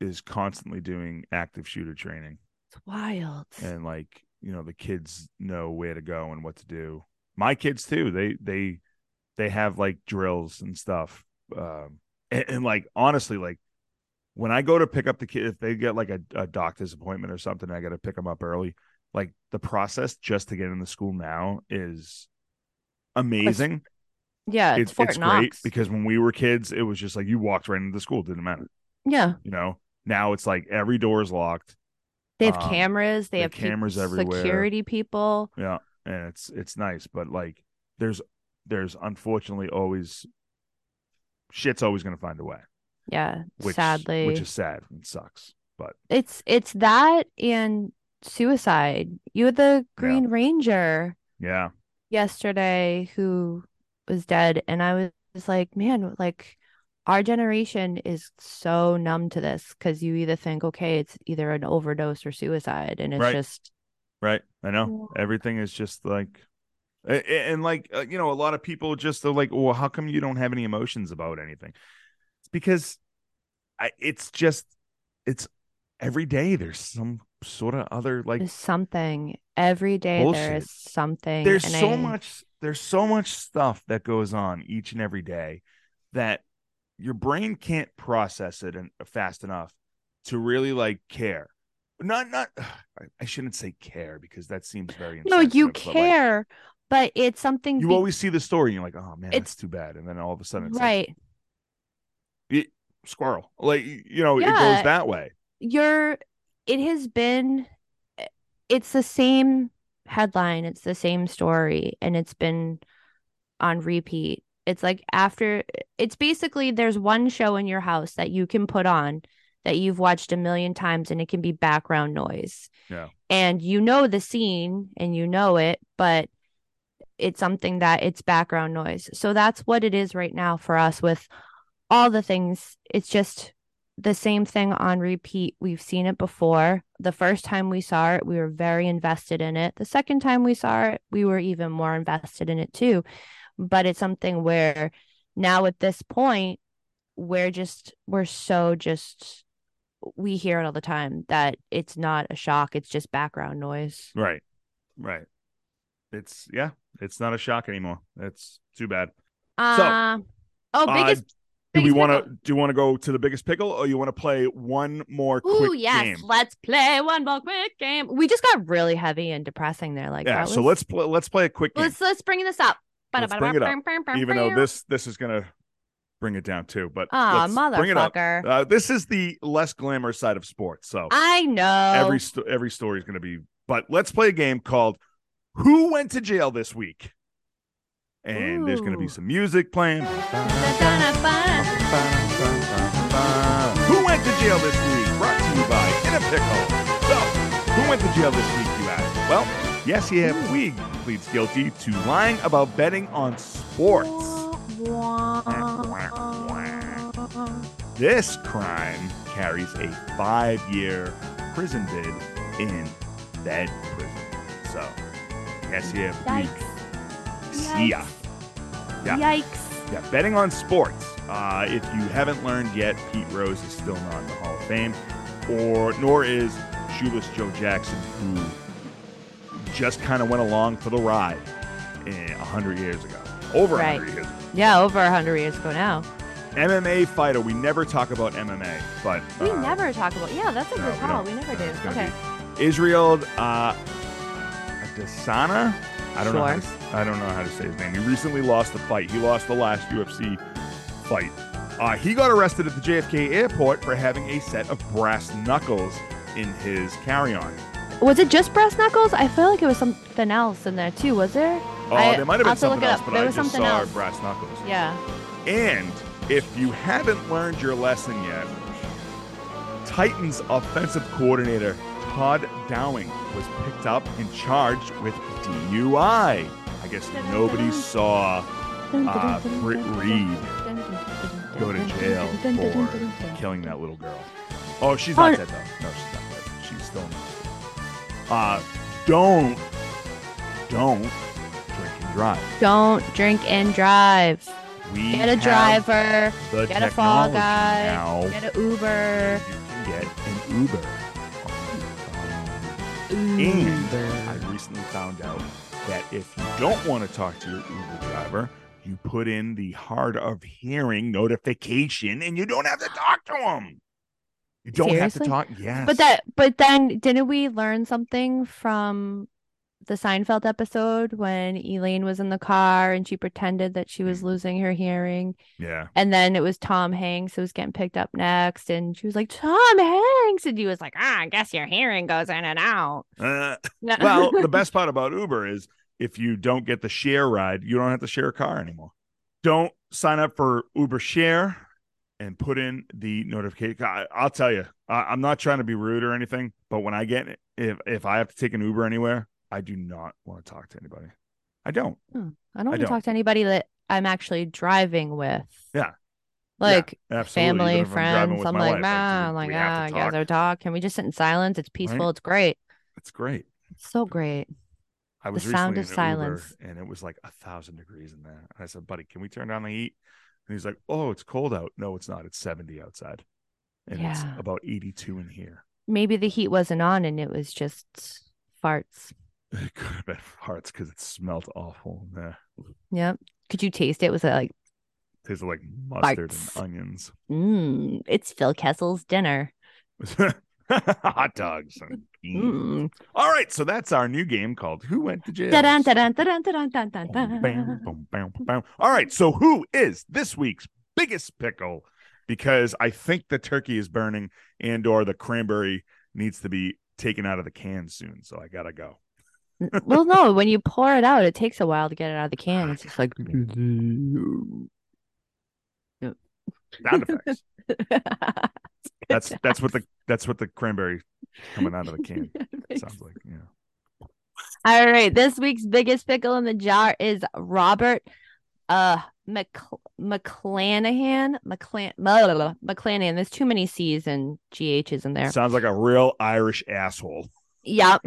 is constantly doing active shooter training. It's wild. And like, you know, the kids know where to go and what to do. My kids too. They they they have like drills and stuff. Um, and, and like honestly, like when I go to pick up the kid, if they get like a, a doctor's appointment or something, I got to pick them up early. Like the process just to get into school now is amazing. Yeah, it's, it's, Fort it's Knox. Great because when we were kids, it was just like you walked right into the school, didn't matter. Yeah, you know. Now it's like every door is locked. They have um, cameras. They, they have cameras people, everywhere. Security people. Yeah, and it's it's nice, but like there's there's unfortunately always shit's always going to find a way. Yeah, which, sadly, which is sad and sucks. But it's it's that and suicide. You had the Green yeah. Ranger. Yeah. Yesterday, who was dead, and I was like, man, like. Our generation is so numb to this because you either think, okay, it's either an overdose or suicide. And it's right. just. Right. I know. Yeah. Everything is just like, and like, you know, a lot of people just are like, well, how come you don't have any emotions about anything? It's because I, it's just, it's every day. There's some sort of other like there's something every day. Bullshit. There is something. There's and so I... much. There's so much stuff that goes on each and every day that your brain can't process it and fast enough to really like care. Not, not, I shouldn't say care because that seems very insensitive. No, you care, but, like, but it's something you be- always see the story and you're like, oh man, it's that's too bad. And then all of a sudden, it's right. Like, it, squirrel. Like, you know, yeah, it goes that way. You're, it has been, it's the same headline, it's the same story, and it's been on repeat. It's like after it's basically there's one show in your house that you can put on that you've watched a million times and it can be background noise. Yeah. And you know the scene and you know it, but it's something that it's background noise. So that's what it is right now for us with all the things. It's just the same thing on repeat. We've seen it before. The first time we saw it, we were very invested in it. The second time we saw it, we were even more invested in it too. But it's something where now at this point, we're just, we're so just, we hear it all the time that it's not a shock. It's just background noise. Right. Right. It's, yeah, it's not a shock anymore. It's too bad. Uh, so, oh, biggest. Uh, Do we want to do you want to go to the biggest pickle, or you want to play one more quick Ooh, yes. game? Let's play one more quick game. We just got really heavy and depressing there. Like, yeah, that was... so let's play. Let's play a quick game. Let's let's bring this up. Let's bring it up. Even though this this is gonna bring it down too, but oh, motherfucker! Uh, this is the less glamorous side of sports. So I know every sto- every story is gonna be. But let's play a game called Who Went to Jail This Week. And Ooh. There's going to be some music playing. Who went to jail this week? Brought to you by In a Pickle. So, who went to jail this week, you ask? Well, Yesy F. Weak pleads guilty to lying about betting on sports. This crime carries a five-year prison bid in Fed prison. So, Yesy F. Weak. Yikes. Yeah. Yeah. Yikes. Yeah, betting on sports. Uh, if you haven't learned yet, Pete Rose is still not in the Hall of Fame, or nor is shoeless Joe Jackson, who just kind of went along for the ride a hundred years ago. Over a right. hundred years ago. Yeah, over a hundred years ago now. M M A fighter. We never talk about M M A, but... We uh, never talk about... Yeah, that's a good no, call. We, we never uh, do. Okay. Be. Israel uh, Adesanya? I don't, sure. know how to, I don't know how to say his name. He recently lost the fight. He lost the last U F C fight. Uh, he got arrested at the J F K airport for having a set of brass knuckles in his carry-on. Was it just brass knuckles? I feel like it was something else in there, too. Was there? Oh, I, there might have been something else, but there I was just saw else. brass knuckles. Yeah. And if you haven't learned your lesson yet, Titans offensive coordinator Todd Downing was picked up and charged with D U I. I guess nobody saw uh, Britt Reid go to jail for killing that little girl. Oh, she's not dead, though. No, she's not dead. She's still not dead. Uh, don't, don't drink and drive. Don't drink and drive. We get a driver, get a fall guy, now. Get an Uber. You can get an Uber. And I recently found out that if you don't want to talk to your Uber driver, you put in the hard of hearing notification and you don't have to talk to him. You don't Seriously? have to talk. Yes. But that, but then didn't we learn something from the Seinfeld episode when Elaine was in the car and she pretended that she was losing her hearing? Yeah. And then it was Tom Hanks who was getting picked up next, and she was like, Tom Hanks, and he was like, ah, I guess your hearing goes in and out. Uh, well, the best part about Uber is if you don't get the share ride, you don't have to share a car anymore. Don't sign up for Uber Share and put in the notification. I, I'll tell you, I, I'm not trying to be rude or anything, but when I get, if if I have to take an Uber anywhere, I do not want to talk to anybody. I don't. Hmm. I don't want I to don't. talk to anybody that I'm actually driving with. Yeah. Like yeah, family, friends. I'm, I'm like, nah, I'm like, ah, I guess I'll talk. Can we just sit in silence? It's peaceful. Right? It's great. It's great. It's so great. I was the sound of silence. Uber, and it was like a thousand degrees in there. And I said, buddy, can we turn down the heat? And he's like, oh, it's cold out. No, it's not. It's seventy outside. And yeah. it's about eighty-two in here. Maybe the heat wasn't on and it was just farts. It could have been farts because it smelled awful in there. Yeah. Could you taste it? Was it like... It tasted like mustard farts. and onions. Mmm. It's Phil Kessel's dinner. Hot dogs. And beans. Mm. All right. So that's our new game called Who Went to Jail? Da-dun, da-dun, da-dun, da-dun, da-dun, da-dun. Boom, boom, boom, boom, boom. All right. So who is this week's biggest pickle? Because I think the turkey is burning and or the cranberry needs to be taken out of the can soon. So I got to go. Well, no, when you pour it out, it takes a while to get it out of the can. It's just like sound effects. That's that's what the that's what the cranberry coming out of the can sounds like. Yeah. All right, this week's biggest pickle in the jar is Robert uh McCl- McClanahan McClan blah, McClanahan. There's too many C's and G H's in there. Sounds like a real Irish asshole. Yeah.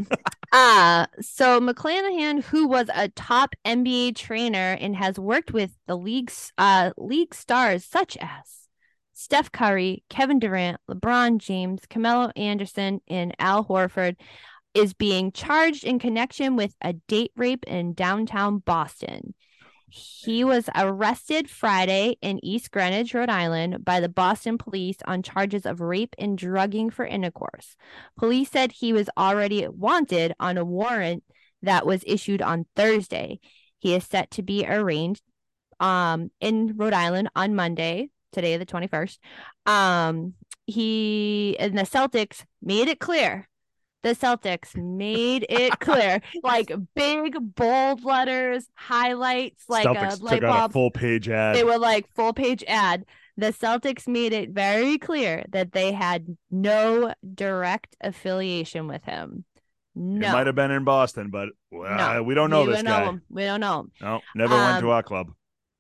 uh, so McClanahan, who was a top N B A trainer and has worked with the league's uh, league stars such as Steph Curry, Kevin Durant, LeBron James, Carmelo Anderson, and Al Horford, is being charged in connection with a date rape in downtown Boston. He was arrested Friday in East Greenwich, Rhode Island, by the Boston police on charges of rape and drugging for intercourse. Police said he was already wanted on a warrant that was issued on Thursday. He is set to be arraigned um, in Rhode Island on Monday, today the twenty-first. Um, he and the Celtics made it clear. The Celtics made it clear, like big bold letters, highlights, like Celtics a light bulb. A full page ad. They were like full page ad. The Celtics made it very clear that they had no direct affiliation with him. No, it might have been in Boston, but well, no. we don't know we this don't guy. Know him. We don't know him. No, never um, went to our club.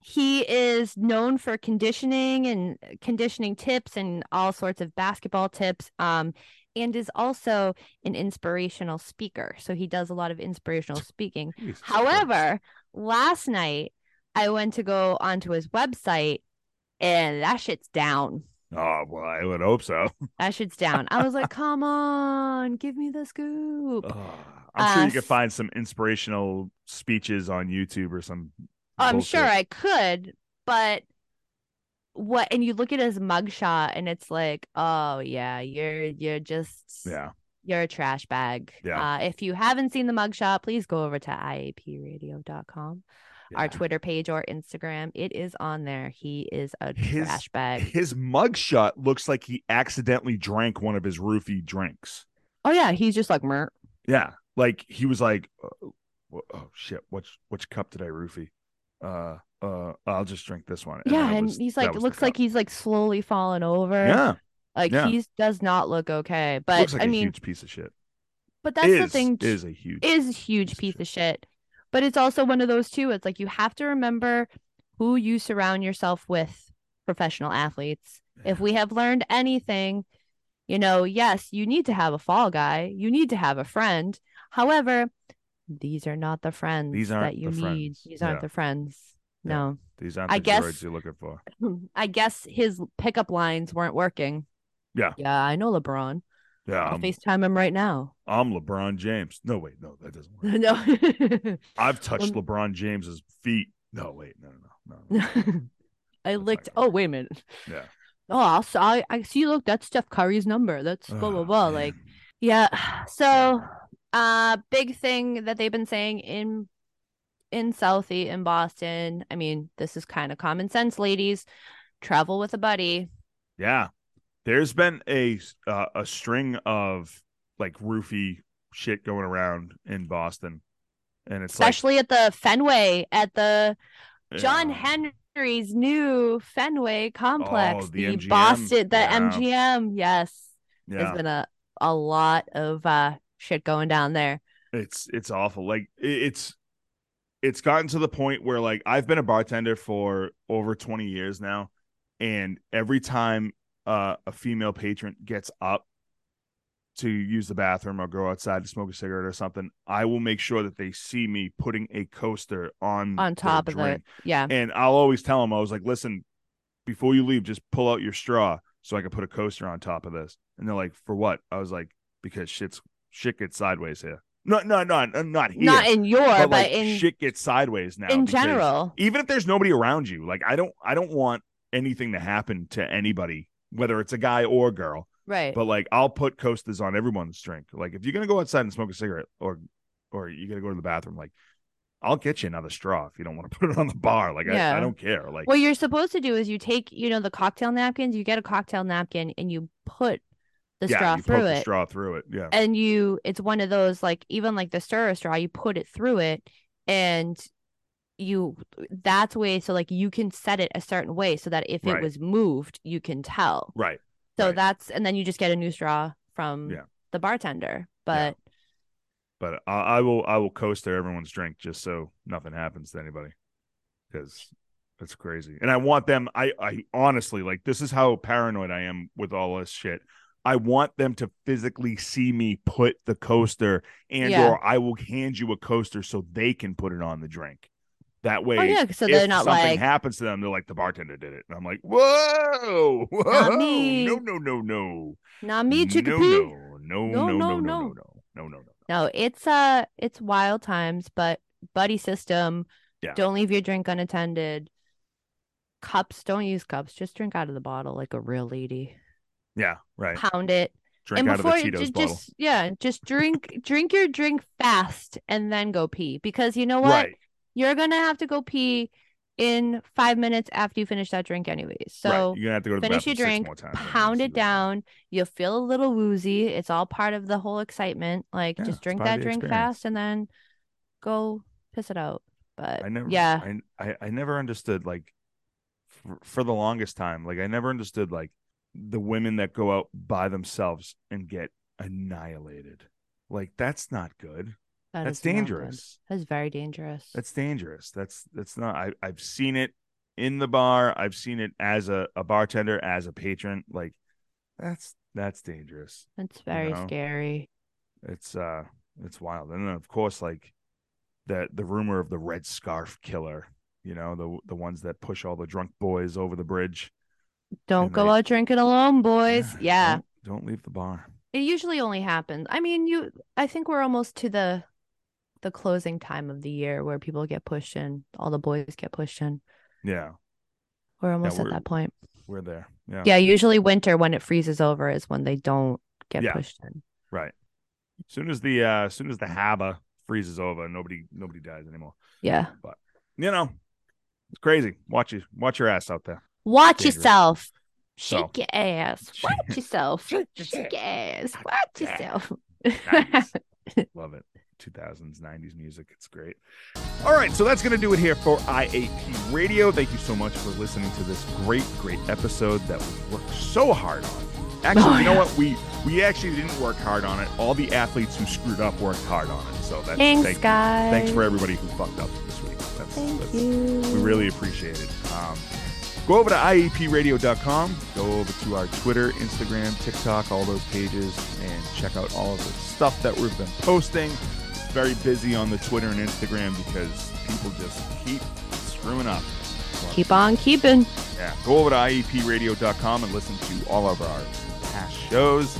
He is known for conditioning and conditioning tips and all sorts of basketball tips. Um. And is also an inspirational speaker. So he does a lot of inspirational speaking. However, last night I went to go onto his website and that shit's down. Oh, well, I would hope so. That shit's down. I was like, come on, give me the scoop. Oh, I'm sure uh, you could find some inspirational speeches on YouTube or some. I'm bullshit. Sure I could, but. What and you look at his mugshot and it's like, oh yeah, you're you're just yeah you're a trash bag. Yeah. Uh, if you haven't seen the mugshot, please go over to I A P radio dot com, yeah. our Twitter page or Instagram. It is on there. He is a his, trash bag. His mugshot looks like he accidentally drank one of his roofie drinks. Oh yeah, he's just like mer. Yeah, like he was like, oh, oh shit, which which cup did I roofie? Uh. Uh, I'll just drink this one. And yeah, and was, he's like, looks like he's like slowly falling over. Yeah, like yeah. he does not look okay. But looks like I a mean, huge piece of shit. But that's is, the thing. Is a huge is a huge piece, piece of, shit. of shit. But it's also one of those too. It's like you have to remember who you surround yourself with. Professional athletes. Yeah. If we have learned anything, you know, yes, you need to have a fall guy. You need to have a friend. However, these are not the friends these that you the need. Friends. These aren't yeah. the friends. No, yeah, these aren't the I guess, droids you're looking for. I guess his pickup lines weren't working. Yeah. Yeah, I know LeBron. Yeah. I'll I'm, FaceTime him right now. I'm LeBron James. No, wait, no, that doesn't work. No. I've touched well, LeBron James's feet. No, wait, no, no, no. no. I I'm licked. Oh, wait a minute. Yeah. Oh, I'll, I, I see. Look, that's Steph Curry's number. That's oh, blah, blah, blah. Man. Like, yeah. So, uh, big thing that they've been saying in. in Southie in Boston. I mean, this is kind of common sense, ladies. Travel with a buddy. Yeah. There's been a uh, a string of like roofie shit going around in Boston. And it's especially like, at the Fenway, at the John yeah. Henry's new Fenway complex, oh, the, the Boston, the yeah. M G M. Yes. Yeah. There's been a, a lot of uh, shit going down there. It's, it's awful. Like it's, It's gotten to the point where, like, I've been a bartender for over twenty years now, and every time uh, a female patron gets up to use the bathroom or go outside to smoke a cigarette or something, I will make sure that they see me putting a coaster on on top of it. Yeah, and I'll always tell them, I was like, "Listen, before you leave, just pull out your straw so I can put a coaster on top of this." And they're like, "For what?" I was like, "Because shit's shit gets sideways here." No, no, no, not here. Not in your, but, but like, in shit gets sideways now. In general, even if there's nobody around you, like I don't, I don't want anything to happen to anybody, whether it's a guy or a girl, right? But like, I'll put coasters on everyone's drink. Like, if you're gonna go outside and smoke a cigarette, or, or you're gonna go to the bathroom, like, I'll get you another straw if you don't want to put it on the bar. Like, yeah. I, I don't care. Like, what you're supposed to do is you take, you know, the cocktail napkins. You get a cocktail napkin and you put. The yeah, straw you through it. The straw through it. Yeah. And you it's one of those like even like the stirrer straw, you put it through it and you that's way so like you can set it a certain way so that if right. it was moved, you can tell. Right. So right. that's and then you just get a new straw from yeah. the bartender. But yeah. But I, I will I will coaster everyone's drink just so nothing happens to anybody. Because That's crazy. And I want them, I, I honestly, like, this is how paranoid I am with all this shit. I want them to physically see me put the coaster and yeah. or I will hand you a coaster so they can put it on the drink. That way, oh, yeah, so if they're not something like, happens to them, they're like, the bartender did it. And I'm like, whoa, whoa, not me. no, no, no, no. Not me, Chickapee. No, no, no, no, no, no, no, no, no, no, no, no. No, it's, uh, it's wild times, but buddy system, yeah. Don't leave your drink unattended. Cups, don't use cups. Just drink out of the bottle like a real lady. Yeah, right. Pound it. Drink and out before of the Cheetos just, bottle. Just, yeah, just drink, drink your drink fast and then go pee. Because you know what? Right. You're going to have to go pee in five minutes after you finish that drink anyways. So right. You're gonna have to go to finish your drink, pound it down. You'll feel a little woozy. It's all part of the whole excitement. Like yeah, just drink that drink fast and then go piss it out. But I never, yeah. I, I, I never understood like for, for the longest time, like I never understood like the women that go out by themselves and get annihilated. Like that's not good. That that's dangerous. That's very dangerous. That's dangerous. That's that's not. I I've seen it in the bar. I've seen it as a, a bartender, as a patron. Like that's that's dangerous. That's very you know? scary. It's uh, it's wild. And then of course, like that the rumor of the red scarf killer. You know, the the ones that push all the drunk boys over the bridge. Don't go they, out drinking alone, boys. Yeah. yeah. Don't, don't leave the bar. It usually only happens. I mean, you. I think we're almost to the. the closing time of the year where people get pushed in, all the boys get pushed in. Yeah. We're almost yeah, we're, at that point. We're there. Yeah. Yeah. Usually winter when it freezes over is when they don't get yeah. pushed in. Right. As soon as the, uh, as soon as the haba freezes over, nobody, nobody dies anymore. Yeah. But you know, it's crazy. Watch you, watch your ass out there. Watch dangerous. yourself. Shake so. your ass. Watch yourself. Shake your ass. Watch yourself. Nice. Love it. two thousands, nineties music. It's great. All right, so that's going to do it here for I A P Radio. Thank you so much for listening to this great, great episode that we worked so hard on. Actually, oh, you know yeah. what? We we actually didn't work hard on it. All the athletes who screwed up worked hard on it. So that's thanks, thank guys. Thanks for everybody who fucked up this week. That's, thank that's, you. We really appreciate it. Um, go over to I A P radio dot com. Go over to our Twitter, Instagram, TikTok, all those pages, and check out all of the stuff that we've been posting. Very busy on the Twitter and Instagram because people just keep screwing up. But keep on keeping. Yeah, go over to I E P radio dot com and listen to all of our past shows.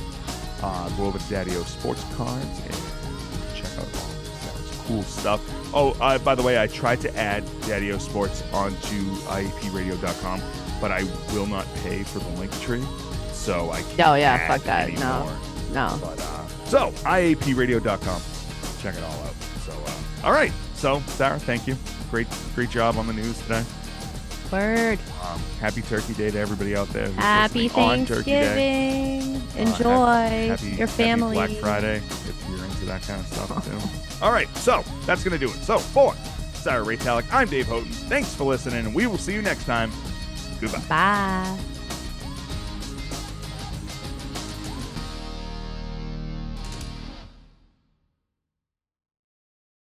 Uh, go over to Daddy O Sports Cards and check out all that cool stuff. Oh, uh, by the way, I tried to add Daddy O Sports onto I E P radio dot com, but I will not pay for the link tree, so I can't. Oh yeah, fuck that. Anymore. No, no. But, uh, so I A P radio dot com. Check it all out. So, uh, all right. So, Sarah, thank you. Great, great job on the news today. Word. Um, happy Turkey Day to everybody out there. Happy Thanksgiving. Enjoy uh, happy, your family. Happy Black Friday if you're into that kind of stuff too. All right. So that's gonna do it. So for Sarah Rytlewski, I'm Dave Houghton. Thanks for listening, and we will see you next time. Goodbye. Bye.